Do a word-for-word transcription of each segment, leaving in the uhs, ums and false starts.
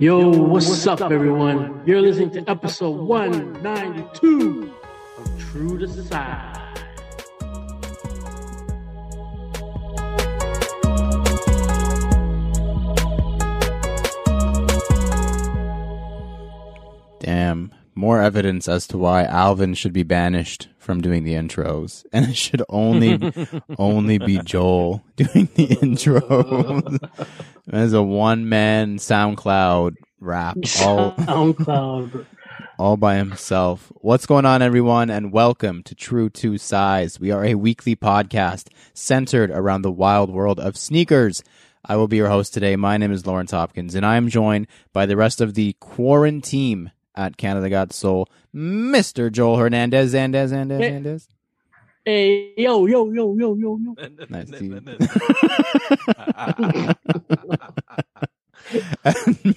Yo, what's, what's up, up everyone? everyone? You're listening to episode one ninety-two of True to Society. Damn, more evidence as to why Alvin should be banished from doing the intros, and it should only only be Joel doing the intros. As a one-man SoundCloud rap, all, SoundCloud. all by himself. What's going on, everyone, and welcome to True to Size. We are a weekly podcast centered around the wild world of sneakers. I will be your host today. My name is Lawrence Hopkins, and I am joined by the rest of the quarantine at Canada Got Soul, Mister Joel Hernandez, Andez, Andez, hey. Andez. Hey, yo, yo, yo, yo, yo, yo. Nice to you. and,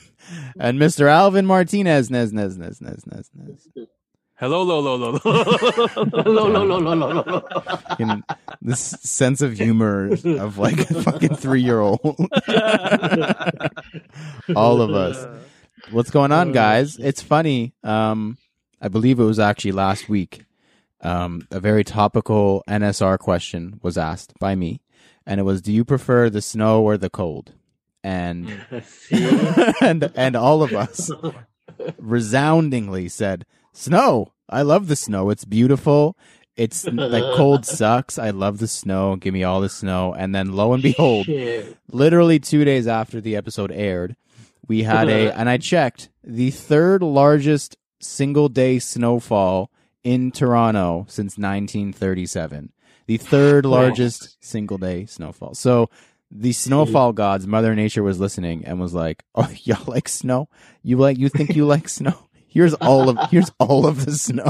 and Mister Alvin Martinez, Nez, Nez, Nez, Nez, Nez, Nez. Hello, lo, lo, lo, lo, lo, lo, lo, lo, lo, lo. And this sense of humor of like a fucking three-year-old. All of us. What's going on, guys? It's funny. Um, I believe it was actually last week. Um, a very topical N S R question was asked by me, and it was, do you prefer the snow or the cold? And and, and all of us resoundingly said, snow. I love the snow. It's beautiful. It's like cold sucks. I love the snow. Give me all the snow. And then lo and behold, Shit. literally two days after the episode aired, we had a, and I checked, the third largest single day snowfall in Toronto since nineteen thirty-seven, the third largest single day snowfall. So the snowfall gods, Mother Nature, was listening and was like, "Oh, y'all like snow? You like? You think you like snow? Here's all of here's all of the snow."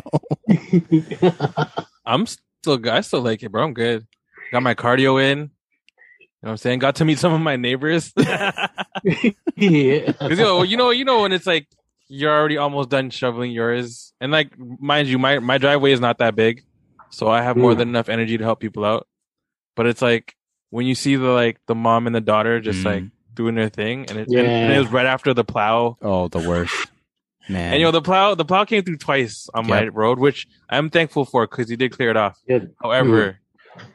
I'm still, I still like it, bro. I'm good. Got my cardio in. You know what I'm saying? Got to meet some of my neighbors. you know, you know, you know when it's like, you're already almost done shoveling yours. And like, mind you, my, my driveway is not that big. So I have more mm. than enough energy to help people out. But it's like, when you see the like the mom and the daughter just mm. like doing their thing. And it, yeah. and, and it was right after the plow. Oh, the worst. Man. And you know, the plow the plow came through twice on yep. my road, which I'm thankful for because he did clear it off. Good. However, mm.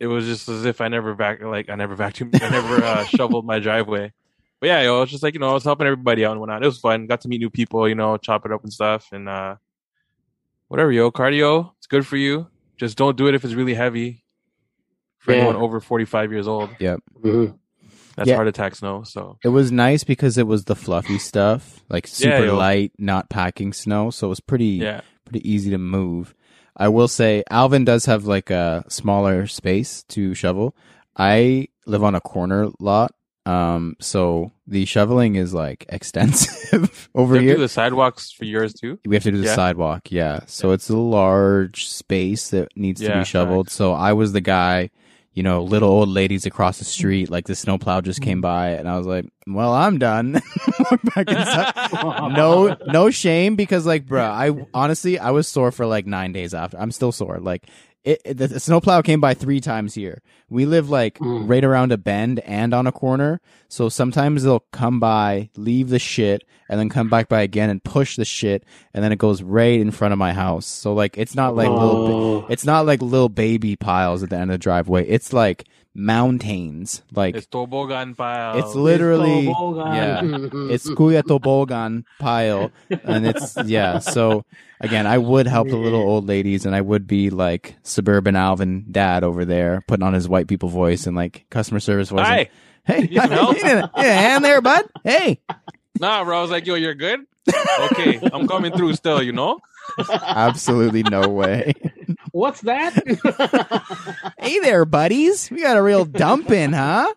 it was just as if I never vac- like I never vacuumed, I never uh, shoveled my driveway. But yeah, yo, it's just like, you know, I was helping everybody out and whatnot. It was fun. Got to meet new people, you know, chop it up and stuff. And uh, whatever, yo, cardio, it's good for you. Just don't do it if it's really heavy for yeah. anyone over forty-five years old. Yep. Mm-hmm. That's yeah. heart attack snow. So it was nice because it was the fluffy stuff, like super yeah, light, not packing snow. So it was pretty, yeah. pretty easy to move. I will say Alvin does have like a smaller space to shovel. I live on a corner lot. Um, so the shoveling is like extensive over you have here. Do the sidewalks for yours too? We have to do the yeah. sidewalk, yeah. So yeah. it's a large space that needs yeah, to be shoveled. Facts. So I was the guy, you know, little old ladies across the street, like the snowplow just came by, and I was like, "Well, I'm done." Back inside. No, no shame, because like, bro, I honestly I was sore for like nine days after. I'm still sore, like. It, it, the snowplow came by three times here. We live like mm. right around a bend and on a corner. So sometimes they'll come by, leave the shit, and then come back by again and push the shit, and then it goes right in front of my house. So like it's not like oh. little, it's not like little baby piles at the end of the driveway. It's like mountains. Like it's toboggan pile. It's literally it's toboggan. yeah. It's kuya toboggan pile, and it's yeah. So again, I would help the little old ladies, and I would be like suburban Alvin dad over there, putting on his white people voice and like customer service voice. Hi. And, hey, you yeah, hand there, bud. Hey, nah, bro. I was like, yo, you're good. Okay, I'm coming through still. You know, absolutely no way. What's that? Hey there, buddies. We got a real dump in, huh?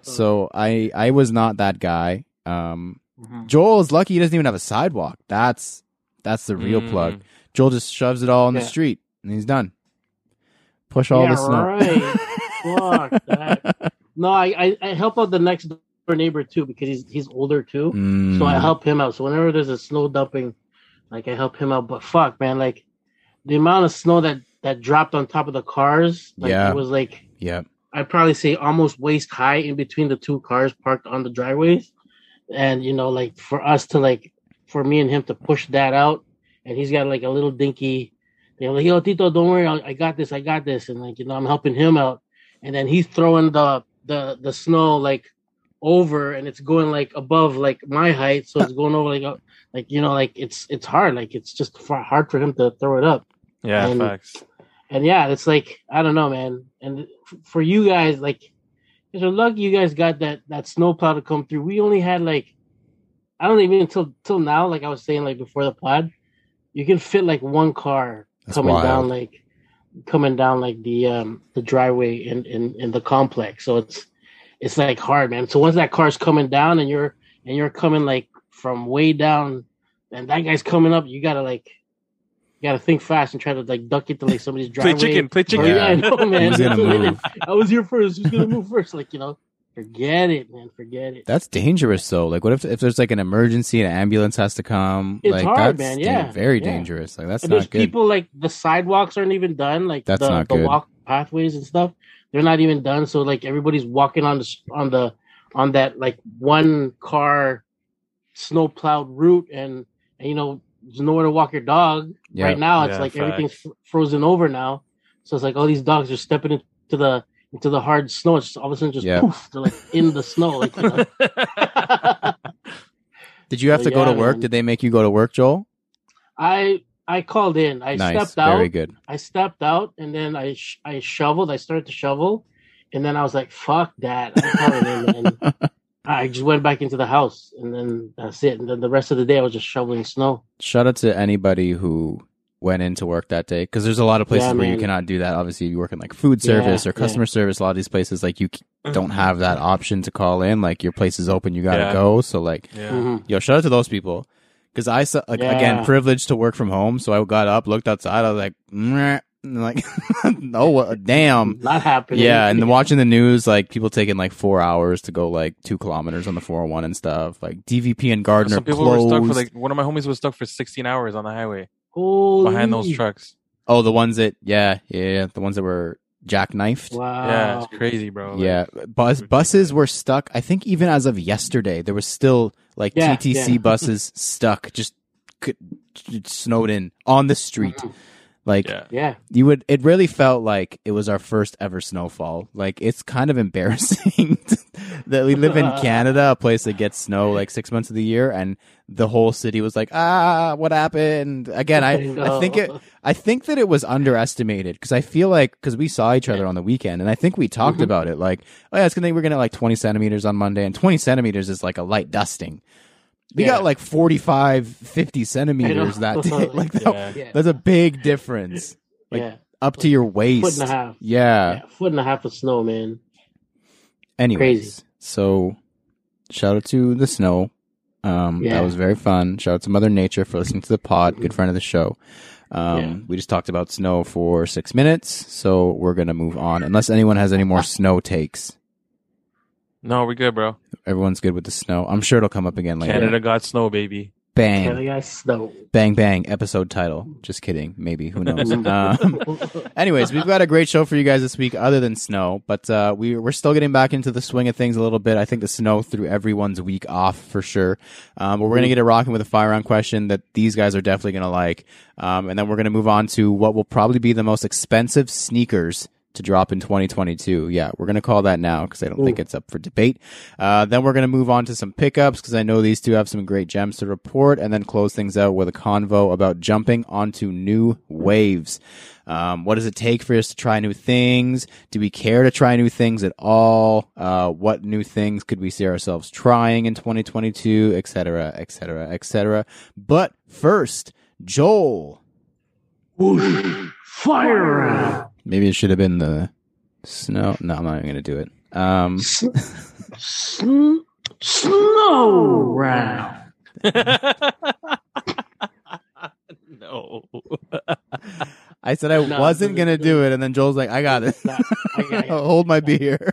So I I was not that guy. Um, mm-hmm. Joel is lucky he doesn't even have a sidewalk. That's that's the real mm. plug. Joel just shoves it all in yeah. the street, and he's done. Push all yeah, the snow. Right. Fuck that. No, I, I, I help out the next door neighbor, too, because he's, he's older, too. Mm. So I help him out. So whenever there's a snow dumping, like, I help him out, but fuck, man, like, the amount of snow that, that dropped on top of the cars, like, yeah. it was, like, yeah. I'd probably say almost waist high in between the two cars parked on the driveways. And, you know, like for us to like, for me and him to push that out, and he's got like a little dinky, you know, like, yo, Tito, don't worry, I got this, I got this. And like, you know, I'm helping him out. And then he's throwing the, the, the snow like over, and it's going like above like my height. So it's going over like, a, like, you know, like it's, it's hard. Like it's just far, hard for him to throw it up. Yeah. And, facts. And yeah, it's like, I don't know, man. And for you guys, like, it's a lucky you guys got that, that snowplow to come through. We only had like, I don't even until till now, like I was saying, like before the pod, you can fit like one car That's coming wild. down, like coming down, like the, um, the driveway in, in, in the complex. So it's, it's like hard, man. So once that car's coming down and you're, and you're coming like from way down and that guy's coming up, you gotta like, you gotta think fast and try to like duck into like somebody's driveway. Play chicken, play chicken. Yeah, yeah, no, man. Who's gonna move? I was here first. Who's gonna move first? Like, you know, forget it, man. Forget it. That's dangerous, though. Like, what if if there's like an emergency and an ambulance has to come? It's like, hard, that's man. Yeah, very yeah. dangerous. Like, that's and not there's good. There's people like the sidewalks aren't even done. Like, that's the, not good. The walk pathways and stuff, they're not even done. So like everybody's walking on the on the on that like one car snowplowed route, and, and you know. There's nowhere to walk your dog. Yep. Right now, it's yeah, like fact. everything's f- frozen over now. So it's like all these dogs are stepping into the into the hard snow. It's just all of a sudden just yep. poof, they're like in the snow. Like, you know? Did you have so, to go yeah, to work? Man. Did they make you go to work, Joel? I I called in. I nice. stepped out. Very good. I stepped out and then I sh- I shoveled. I started to shovel, and then I was like, "Fuck that!" I'm calling in, and I just went back into the house, and then that's it. And then the rest of the day, I was just shoveling snow. Shout out to anybody who went into work that day, because there's a lot of places yeah, where man. you cannot do that. Obviously, you work in like food service yeah, or customer yeah. service. A lot of these places, like you don't have that option to call in. Like your place is open, you gotta yeah. go. So like, yeah. mm-hmm. yo, shout out to those people, because I saw like, yeah. again privileged to work from home. So I got up, looked outside, I was like, meh. And like, oh damn, not happening. Yeah, and watching the news, like people taking like four hours to go like two kilometers on the four oh one and stuff. Like D V P and Gardner. Some people closed. were stuck for like one of my homies was stuck for sixteen hours on the highway Holy. behind those trucks. Oh, the ones that yeah, yeah, yeah the ones that were jackknifed. Wow, yeah, it's crazy, bro. Like, yeah, bus buses were stuck. I think even as of yesterday, there was still like yeah, T T C yeah. buses stuck, just could, snowed in on the street. Mm-hmm. Like, yeah. you would, it really felt like it was our first ever snowfall. Like, it's kind of embarrassing that we live in Canada, a place that gets snow like six months of the year, and the whole city was like, ah, what happened? Again, I, no. I think it, I think that it was underestimated, because I feel like, because we saw each other on the weekend, and I think we talked mm-hmm. about it. Like, oh, yeah, it's gonna, we're gonna like twenty centimeters on Monday, and twenty centimeters is like a light dusting. We yeah. got like forty-five, fifty centimeters that day. Like that, yeah. Yeah. That's a big difference. Like yeah. up to your waist. Foot and a half. Yeah. yeah. Foot and a half of snow, man. Anyways. Crazy. So shout out to the snow. Um, yeah. That was very fun. Shout out to Mother Nature for listening to the pod. Good friend of the show. Um, yeah. We just talked about snow for six minutes. So we're going to move on. Unless anyone has any more snow takes. No, we're good, bro. Everyone's good with the snow. I'm sure it'll come up again later. Canada got snow, baby. Bang. Canada got snow. Bang, bang. Episode title. Just kidding. Maybe. Who knows? um, anyways, we've got a great show for you guys this week other than snow, but uh, we, we're still getting back into the swing of things a little bit. I think the snow threw everyone's week off for sure, um, but we're going to get it rocking with a fire round question that these guys are definitely going to like, um, and then we're going to move on to what will probably be the most expensive sneakers to drop in twenty twenty-two. Yeah, we're going to call that now because I don't Ooh. think it's up for debate. Uh, then we're going to move on to some pickups because I know these two have some great gems to report, and then close things out with a convo about jumping onto new waves. Um, what does it take for us to try new things? Do we care to try new things at all? Uh, what new things could we see ourselves trying in twenty twenty-two, et cetera, et cetera, et cetera. But first, Joel. Whoosh. Fire! Maybe it should have been the snow. No, I'm not even going to do it. Um, snow, snow round. No. I said I no, wasn't going to do it, and then Joel's like, I got it. I got it. Hold my beer.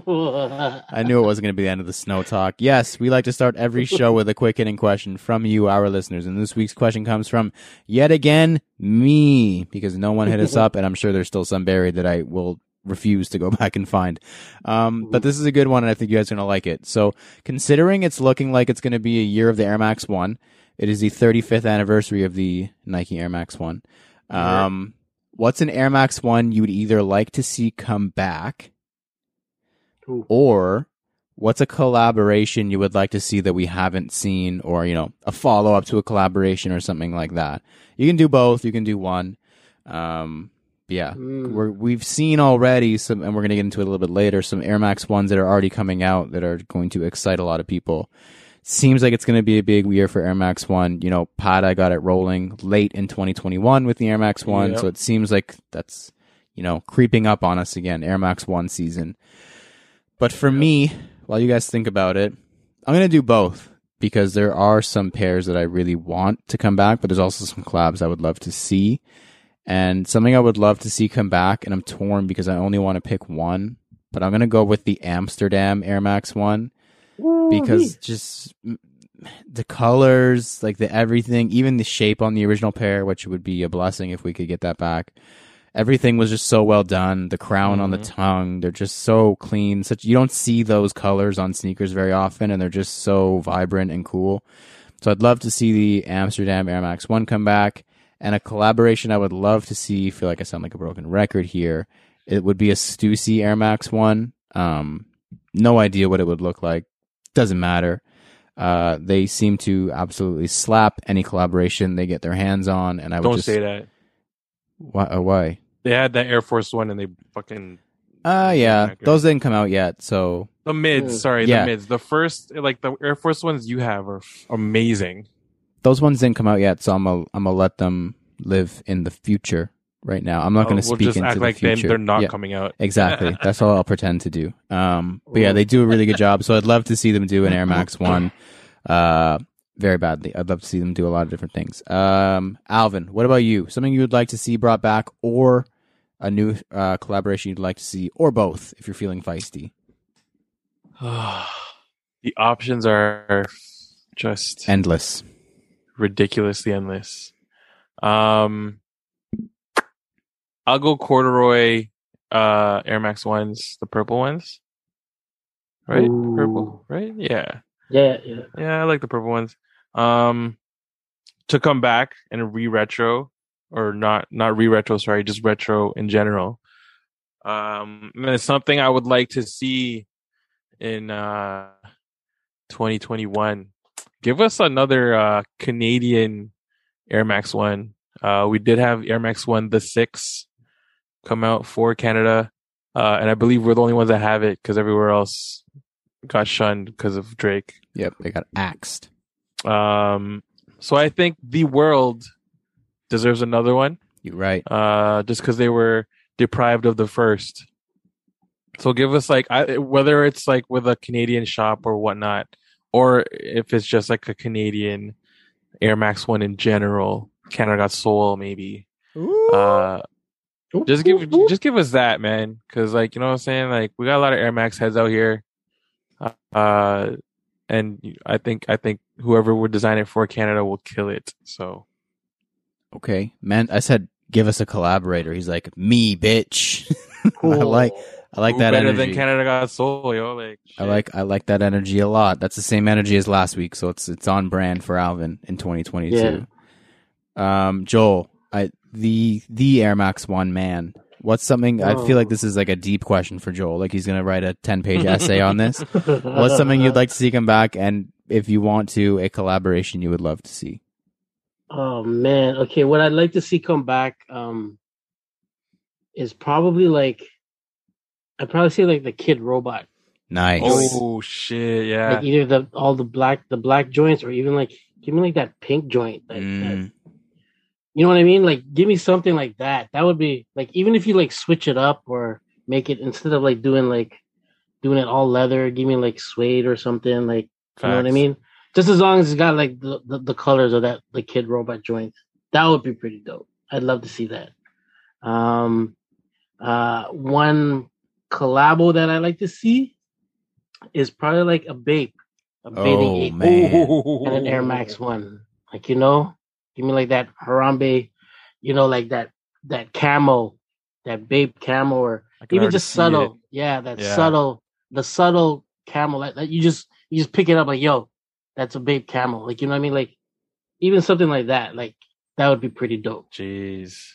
I knew it wasn't going to be the end of the snow talk. Yes, we like to start every show with a quick hitting question from you, our listeners. And this week's question comes from, yet again, me, because no one hit us up, and I'm sure there's still some buried that I will refuse to go back and find. Um, but this is a good one, and I think you guys are going to like it. So considering it's looking like it's going to be a year of the Air Max one, it is the thirty-fifth anniversary of the Nike Air Max one. Um, right. What's an Air Max one you would either like to see come back, Ooh. or what's a collaboration you would like to see that we haven't seen, or, you know, a follow-up to a collaboration or something like that? You can do both. You can do one. Um, yeah, mm. we're, we've seen already some, and we're going to get into it a little bit later, some Air Max ones that are already coming out that are going to excite a lot of people. Seems like it's going to be a big year for Air Max one. You know, Pada got it rolling late in twenty twenty-one with the Air Max one. Yep. So it seems like that's, you know, creeping up on us again, Air Max one season. But for yep. me, while you guys think about it, I'm going to do both because there are some pairs that I really want to come back, but there's also some collabs I would love to see. And something I would love to see come back, and I'm torn because I only want to pick one, but I'm going to go with the Amsterdam Air Max one. Because just the colors, like the everything, even the shape on the original pair, which would be a blessing if we could get that back. Everything was just so well done. The crown mm-hmm. on the tongue, they're just so clean. Such you don't see those colors on sneakers very often, and they're just so vibrant and cool. So I'd love to see the Amsterdam Air Max one come back. And a collaboration I would love to see, feel like I sound like a broken record here, it would be a Stussy Air Max one. Um, no idea what it would look like. Doesn't matter. Uh, they seem to absolutely slap any collaboration they get their hands on, and I would don't just, say that. Why? Uh, why? They had that Air Force One, and they fucking. Ah, uh, yeah, those didn't come out yet. So the mids, sorry, yeah. the mids. The first, like the Air Force Ones you have are amazing. Those ones didn't come out yet, so I'm a, I'm gonna let them live in the future. Right now, I'm not oh, going to we'll speak into act the like future. They, they're not yeah, coming out. Exactly. That's all I'll pretend to do. Um, but yeah, they do a really good job. So I'd love to see them do an Air Max one, uh, very badly. I'd love to see them do a lot of different things. Um, Alvin, what about you? Something you would like to see brought back, or a new uh, collaboration you'd like to see, or both, if you're feeling feisty. The options are just endless, ridiculously endless. Um. I'll go corduroy uh, Air Max ones, the purple ones. Right? Ooh. Purple, right? Yeah. Yeah, yeah. Yeah, I like the purple ones. Um, to come back and re-retro, or not not re-retro, sorry, just retro in general. Um, and it's something I would like to see in uh, twenty twenty-one. Give us another uh, Canadian Air Max one. Uh, we did have Air Max one, the six. Come out for Canada, uh, and I believe we're the only ones that have it because everywhere else got shunned because of Drake. Yep, they got axed. Um, so I think the world deserves another one. You're right. Uh, just because they were deprived of the first, so give us like I, whether it's like with a Canadian shop or whatnot, or if it's just like a Canadian Air Max one in general. Canada Got Soul, maybe. Ooh. Uh, Just give, just give us that, man. Because, like, you know what I'm saying? Like, we got a lot of Air Max heads out here. Uh, and I think I think whoever would design it for Canada will kill it. So, okay. Man, I said, give us a collaborator. He's like, me, bitch. Cool. I like I like Who that better energy. Better than Canada Got Soul, yo. Like, I like, I like that energy a lot. That's the same energy as last week. So it's, it's on brand for Alvin in twenty twenty-two. Yeah. Um, Joel, I... The the Air Max one, man. What's something? Oh. I feel like this is like a deep question for Joel. Like he's gonna write a ten page essay on this. What's something you'd like to see come back, and if you want to, a collaboration you would love to see? Oh man, okay. What I'd like to see come back um, is probably like I'd probably say like the Kid Robot. Nice. Oh shit, yeah. Like either the all the black the black joints, or even like give me like that pink joint, like mm. that. You know what I mean? Like, give me something like that. That would be like, even if you like switch it up or make it instead of like doing like doing it all leather, give me like suede or something. Like, Facts. You know what I mean? Just as long as it's got like the, the, the colors of that the Kid Robot joint, that would be pretty dope. I'd love to see that. Um, uh, one collabo that I like to see is probably like a Bape, a Bape oh, eight, and an Air Max one. Like you know. Give me like that Harambe, you know, like that that camo, that Bape camo, or Even just subtle. Yeah, that yeah. subtle, the subtle camel that, that you just you just pick it up like, yo, that's a Bape camel. Like, you know what I mean? Like, even something like that, like that would be pretty dope. Jeez.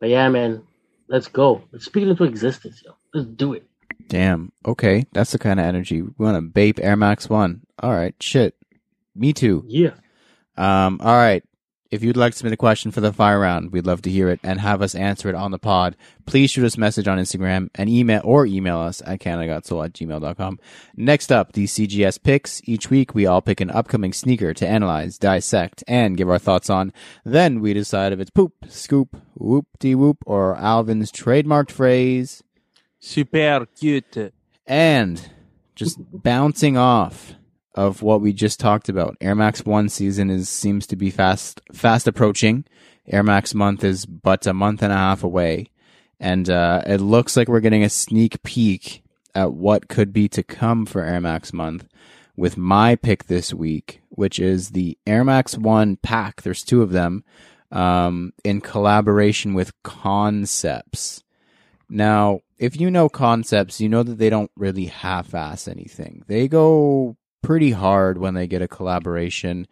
But yeah, man, let's go. Let's speak it into existence, yo. Let's do it. Damn. Okay. That's the kind of energy. We want a Bape Air Max one. All right. Shit. Me too. Yeah. Um, all right. If you'd like to submit a question for the fire round, we'd love to hear it and have us answer it on the pod. Please shoot us a message on Instagram and email or email us at canada got soul at gmail dot com. Next up, the C G S picks. Each week, we all pick an upcoming sneaker to analyze, dissect, and give our thoughts on. Then we decide if it's poop, scoop, whoop-de-whoop, or Alvin's trademarked phrase, super cute. And just bouncing off of what we just talked about, Air Max one season is seems to be fast fast approaching. Air Max month is but a month and a half away, and uh, it looks like we're getting a sneak peek at what could be to come for Air Max month with my pick this week, which is the Air Max one pack. There's two of them um, in collaboration with Concepts. Now, if you know Concepts, you know that they don't really half-ass anything. They go pretty hard when they get a collaboration.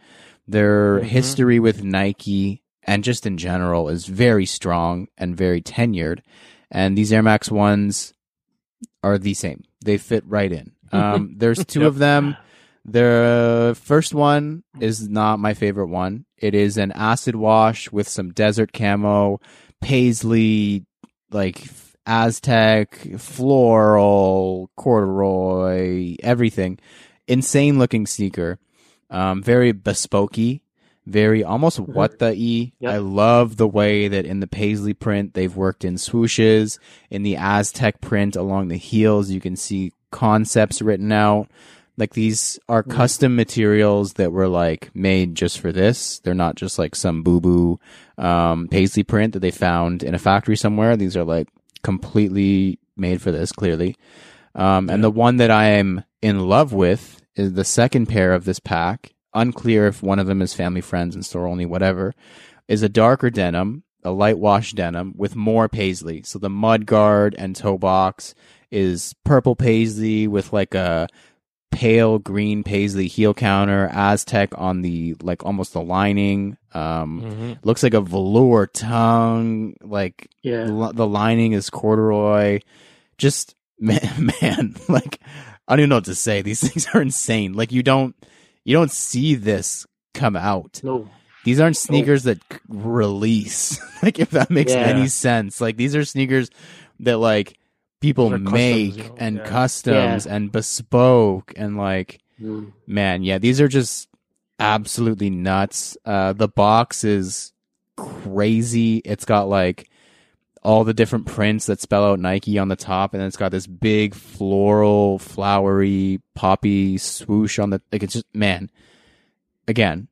Their mm-hmm. history with Nike and just in general is very strong and very tenured. And these Air Max ones are the same. They fit right in. Um, there's two yep. of them. The first one is not my favorite one. It is an acid wash with some desert camo, paisley, like Aztec, floral, corduroy, everything. Insane looking sneaker, um, very bespokey, very almost what the e. Yep. I love the way that in the paisley print they've worked in swooshes. In the Aztec print along the heels, you can see Concepts written out. Like, these are mm-hmm. custom materials that were like made just for this. They're not just like some boo boo um, paisley print that they found in a factory somewhere. These are like completely made for this, clearly. Um, and the one that I am in love with is the second pair of this pack. Unclear if one of them is family, friends, and store only, whatever. Is a darker denim, a light wash denim with more paisley. So the mud guard and toe box is purple paisley with like a pale green paisley heel counter, Aztec on the like almost the lining. Um, mm-hmm. Looks like a velour tongue. Like yeah. l- the lining is corduroy. Just. Man, man, like, I don't even know what to say. These things are insane. Like, you don't, you don't see this come out. No. These aren't sneakers no. that release. Like, if that makes yeah. any sense. Like, these are sneakers that, like, people make customs, you know? and yeah. customs yeah. and bespoke and, like, mm. man, yeah, these are just absolutely nuts. Uh, the box is crazy. It's got, like, all the different prints that spell out Nike on the top, and then it's got this big floral, flowery, poppy swoosh on the. Like, it's just, man. Again,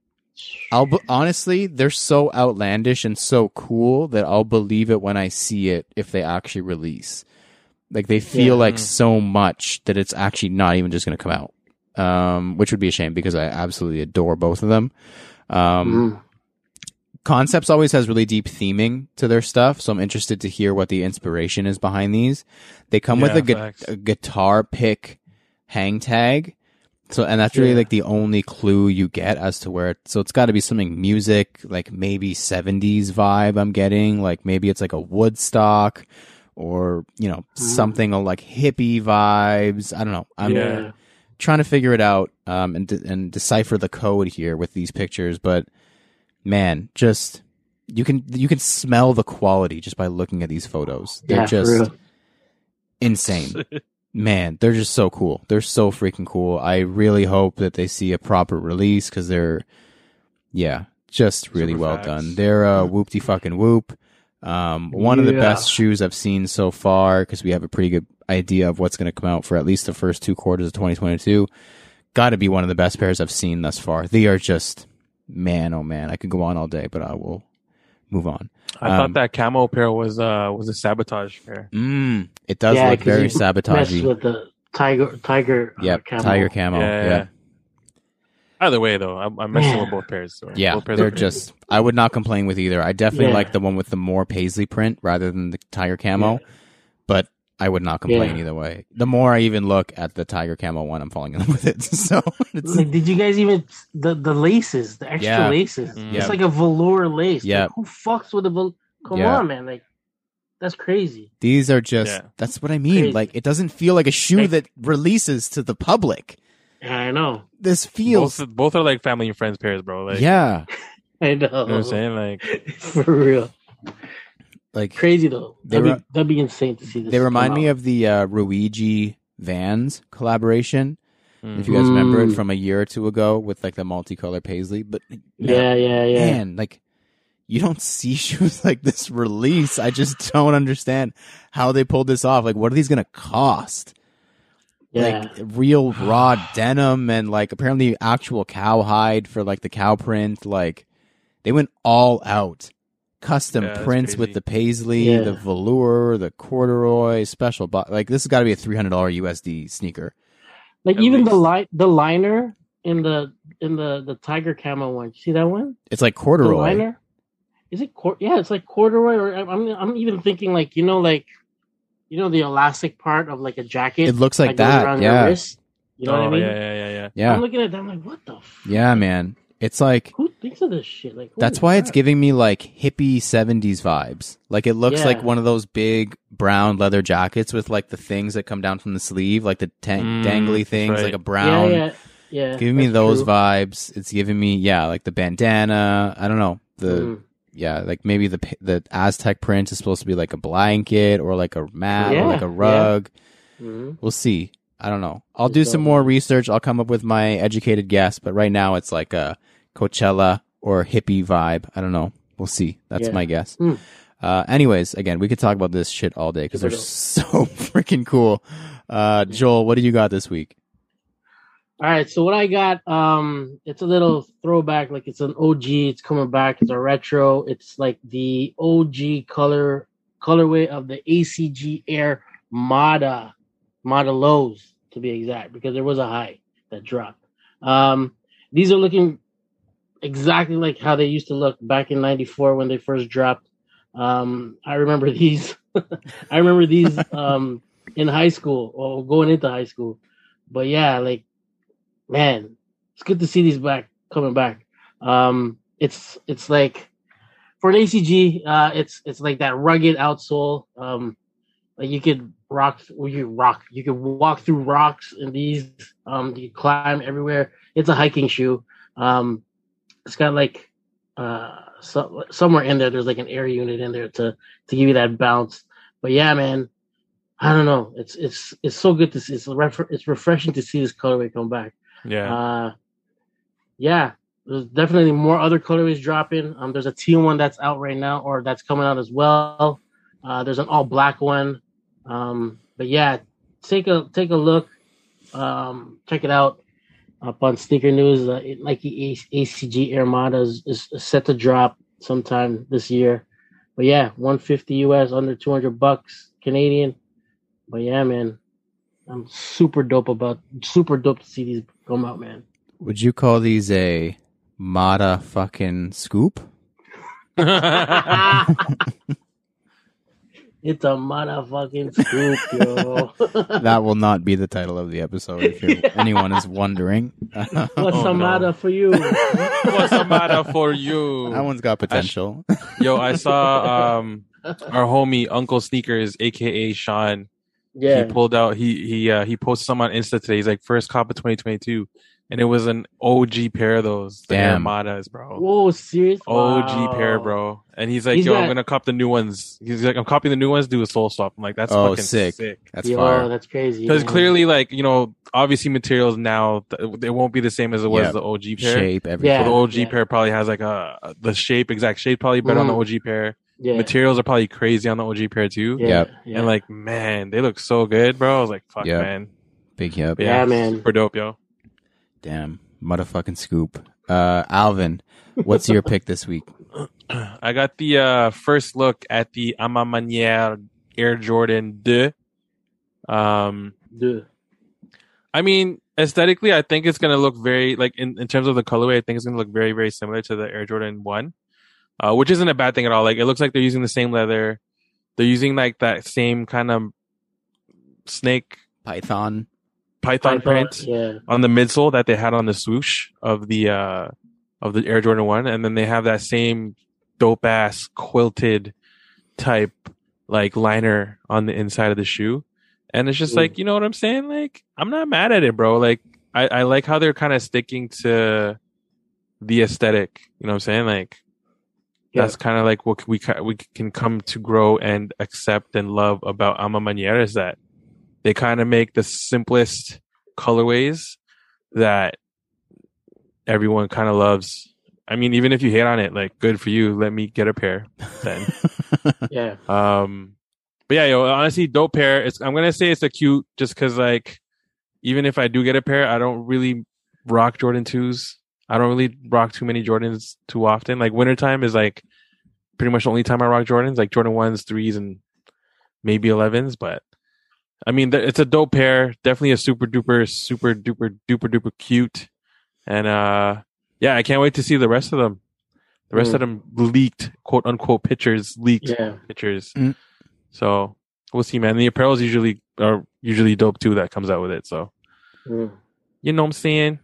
I'll be, honestly, they're so outlandish and so cool that I'll believe it when I see it if they actually release. Like, they feel yeah. like so much that it's actually not even just going to come out, um, which would be a shame because I absolutely adore both of them. Um, mm. Concepts always has really deep theming to their stuff, so I'm interested to hear what the inspiration is behind these. They come yeah, with a, gu- a guitar pick hang tag, so and that's really yeah. like the only clue you get as to where. It, so it's got to be something music, like maybe seventies vibe. I'm getting like maybe it's like a Woodstock, or you know mm. something like hippie vibes. I don't know. I'm yeah. trying to figure it out um, and de- and decipher the code here with these pictures, but. Man, just you can you can smell the quality just by looking at these photos. They're yeah, just insane. Man, they're just so cool. They're so freaking cool. I really hope that they see a proper release because they're, yeah, just really Super well facts. Done. They're uh, whoop-de fucking whoop. Um, one yeah. of the best shoes I've seen so far because we have a pretty good idea of what's going to come out for at least the first two quarters of twenty twenty-two. Got to be one of the best pairs I've seen thus far. They are just. Man, oh man, I could go on all day, but I will move on. I um, thought that camo pair was uh was a sabotage pair. Mm, it does yeah, look very sabotagey. With the tiger, tiger, yep, uh, camo. tiger camo. Yeah. yeah. Either way, though, I'm, I'm messing yeah. with both pairs. So yeah, both pairs they're just. Pairs. I would not complain with either. I definitely yeah. like the one with the more paisley print rather than the tiger camo, yeah. but I would not complain yeah. either way. The more I even look at the Tiger Camo one, I'm falling in love with it. So, it's, like, did you guys even the the laces, the extra yeah. laces? Mm-hmm. It's yeah. like a velour lace. Yeah, like, who fucks with a velour? Come yeah. on, man! Like, that's crazy. These are just. Yeah. That's what I mean. Crazy. Like, it doesn't feel like a shoe like, that releases to the public. I know. This feels both, both are like family and friends pairs, bro. Like, yeah, I know. You know what I'm saying, like, for real. Like crazy though, that'd, re- be, that'd be insane to see this. They remind me of the uh, Ruigi Vans collaboration. Mm. If you guys mm. remember it from a year or two ago with like the multicolor paisley, but yeah, man, yeah, yeah. Man, like you don't see shoes like this release. I just don't understand how they pulled this off. Like, what are these gonna cost? Yeah. Like real raw denim and like apparently actual cowhide for like the cow print. Like they went all out. Custom yeah, prints with the paisley, yeah. the velour, the corduroy, special bo- like this has got to be a three hundred dollars U S D sneaker. Like at even least. the li- the liner in the in the, the Tiger Camo one. You see that one? It's like corduroy. The liner? Is it cor- yeah, it's like corduroy or I'm I'm even thinking like you know like you know the elastic part of like a jacket. It looks like, like that. Around yeah. your wrist. You know oh, what I mean? Yeah, yeah, yeah, yeah. Yeah. I'm looking at that I'm like what the fuck? Yeah, man. It's like who thinks of this shit? Like that's why it's giving me like hippie seventies vibes. Like it looks yeah. like one of those big brown leather jackets with like the things that come down from the sleeve, like the t- mm, dangly things, right. like a brown. Yeah, yeah. yeah giving me those true. vibes. It's giving me yeah, like the bandana. I don't know the mm. yeah, like maybe the the Aztec print is supposed to be like a blanket or like a mat yeah, or like a rug. Yeah. Mm. We'll see. I don't know. I'll do some more research. I'll come up with my educated guess, but right now it's like a Coachella or hippie vibe. I don't know. We'll see. That's yeah. my guess. Mm. Uh, anyways, again, we could talk about this shit all day because they're so freaking cool. Uh, Joel, what do you got this week? All right. So what I got, um, it's a little throwback. Like it's an O G. It's coming back. It's a retro. It's like the O G color colorway of the A C G Air Mada, Mada lows to be exact, because there was a high that dropped. Um, these are looking exactly like how they used to look back in ninety-four when they first dropped. Um, I remember these. I remember these um, in high school or going into high school. But yeah, like, man, it's good to see these back coming back. Um, it's it's like for an A C G, uh, it's it's like that rugged outsole. Um, like you could rock, you rock, you could walk through rocks in these. Um, you climb everywhere. It's a hiking shoe. Um, It's got like uh, so, somewhere in there. There's like an air unit in there to to give you that bounce. But yeah, man, I don't know. It's it's it's so good to see. It's ref- it's refreshing to see this colorway come back. Yeah, uh, yeah. There's definitely more other colorways dropping. Um, there's a teal one that's out right now, or that's coming out as well. Uh, there's an all black one. Um, but yeah, take a take a look. Um, check it out. Up on Sneaker News, uh, Nike A C G Air Mada is, is set to drop sometime this year. But yeah, one hundred fifty U S, under two hundred bucks Canadian. But yeah, man, I'm super dope about, super dope to see these come out, man. Would you call these a Mada fucking scoop? It's a motherfucking scoop, yo. That will not be the title of the episode if yeah. anyone is wondering. What's oh, a mother no. for you? What's a mother for you? That one's got potential. I sh- yo, I saw um, our homie Uncle Sneakers, a k a. Sean. Yeah. He pulled out, he he uh, he posted something on Insta today. He's like, first cop of twenty twenty-two. And it was an O G pair of those. The Air Madas, bro. Whoa, seriously? O G wow. pair, bro. And he's like, he's yo, got... I'm going to cop the new ones. He's like, I'm copying the new ones, do a soul swap. I'm like, that's oh, fucking sick. sick. That's yo, fire. That's crazy. Because clearly, like, you know, obviously materials now, they won't be the same as it was yeah. the O G pair. Shape, everything. Yeah. So the O G yeah. pair probably has like a, the shape, exact shape probably better mm. on the O G pair. Yeah. Materials are probably crazy on the O G pair too. Yeah. yeah. And like, man, they look so good, bro. I was like, fuck, yep. man. Big yep. Yeah, yeah, man. Super dope, yo. Damn, motherfucking scoop. Uh, Alvin, what's your pick this week? I got the uh, first look at the Ama Manière Air Jordan two. Um, two. I mean, aesthetically, I think it's going to look very, like, in, in terms of the colorway, I think it's going to look very, very similar to the Air Jordan one, uh, which isn't a bad thing at all. Like, it looks like they're using the same leather. They're using, like, that same kind of snake python python, python print yeah. on the midsole that they had on the swoosh of the uh, of the Air Jordan one, and then they have that same dope ass quilted type like liner on the inside of the shoe. And it's just mm. like, you know what I'm saying? Like, I'm not mad at it, bro. Like, I, I like how they're kind of sticking to the aesthetic. You know what I'm saying? Like, yeah. that's kind of like what we we can come to grow and accept and love about Ama Manière, is that they kind of make the simplest colorways that everyone kind of loves. I mean, even if you hate on it, like, good for you. Let me get a pair then. yeah. Um, but yeah, yo, honestly, dope pair. It's, I'm gonna say it's a cute, just because like, even if I do get a pair, I don't really rock Jordan twos. I don't really rock too many Jordans too often. Like wintertime is like pretty much the only time I rock Jordans, like Jordan ones, threes, and maybe elevens. But I mean, th- it's a dope pair. Definitely a super duper, super duper, duper duper cute. And uh, yeah, I can't wait to see the rest of them. The rest mm. of them leaked, quote unquote, pictures, leaked yeah. pictures. Mm. So we'll see, man. The apparel is usually are usually dope too that comes out with it. So mm. you know what I'm saying?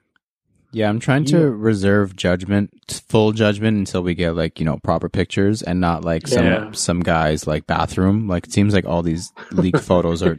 Yeah, I'm trying to yeah. reserve judgment, full judgment, until we get like, you know, proper pictures and not like some yeah. some guys like bathroom. Like it seems like all these leaked photos are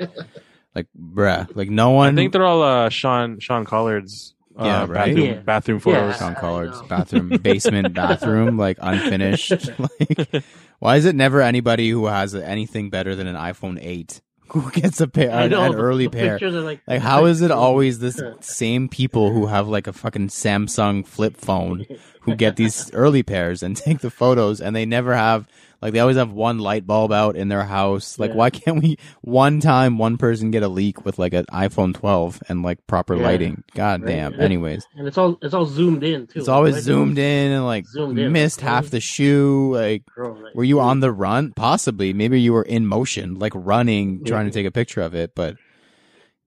like, bruh, like no one. I think they're all uh, Sean Sean Collard's uh, yeah, right? bathroom, yeah. bathroom photos. Yeah, Sean Collard's bathroom, basement bathroom, like unfinished. Like, why is it never anybody who has anything better than an iPhone eight? Who gets a pair, an, know, an early pair? Like, like, how is it always this same people who have like a fucking Samsung flip phone who get these early pairs and take the photos, and they never have, like, they always have one light bulb out in their house. Like, yeah. why can't we one time, one person get a leak with like an iPhone twelve and like proper yeah. lighting? God right. damn. Yeah. Anyways. And it's all, it's all zoomed in too. It's always like, zoomed in and like missed in. half the shoe. Like, Girl, like, were you on the run? Possibly. Maybe you were in motion, like running, yeah. trying to take a picture of it, but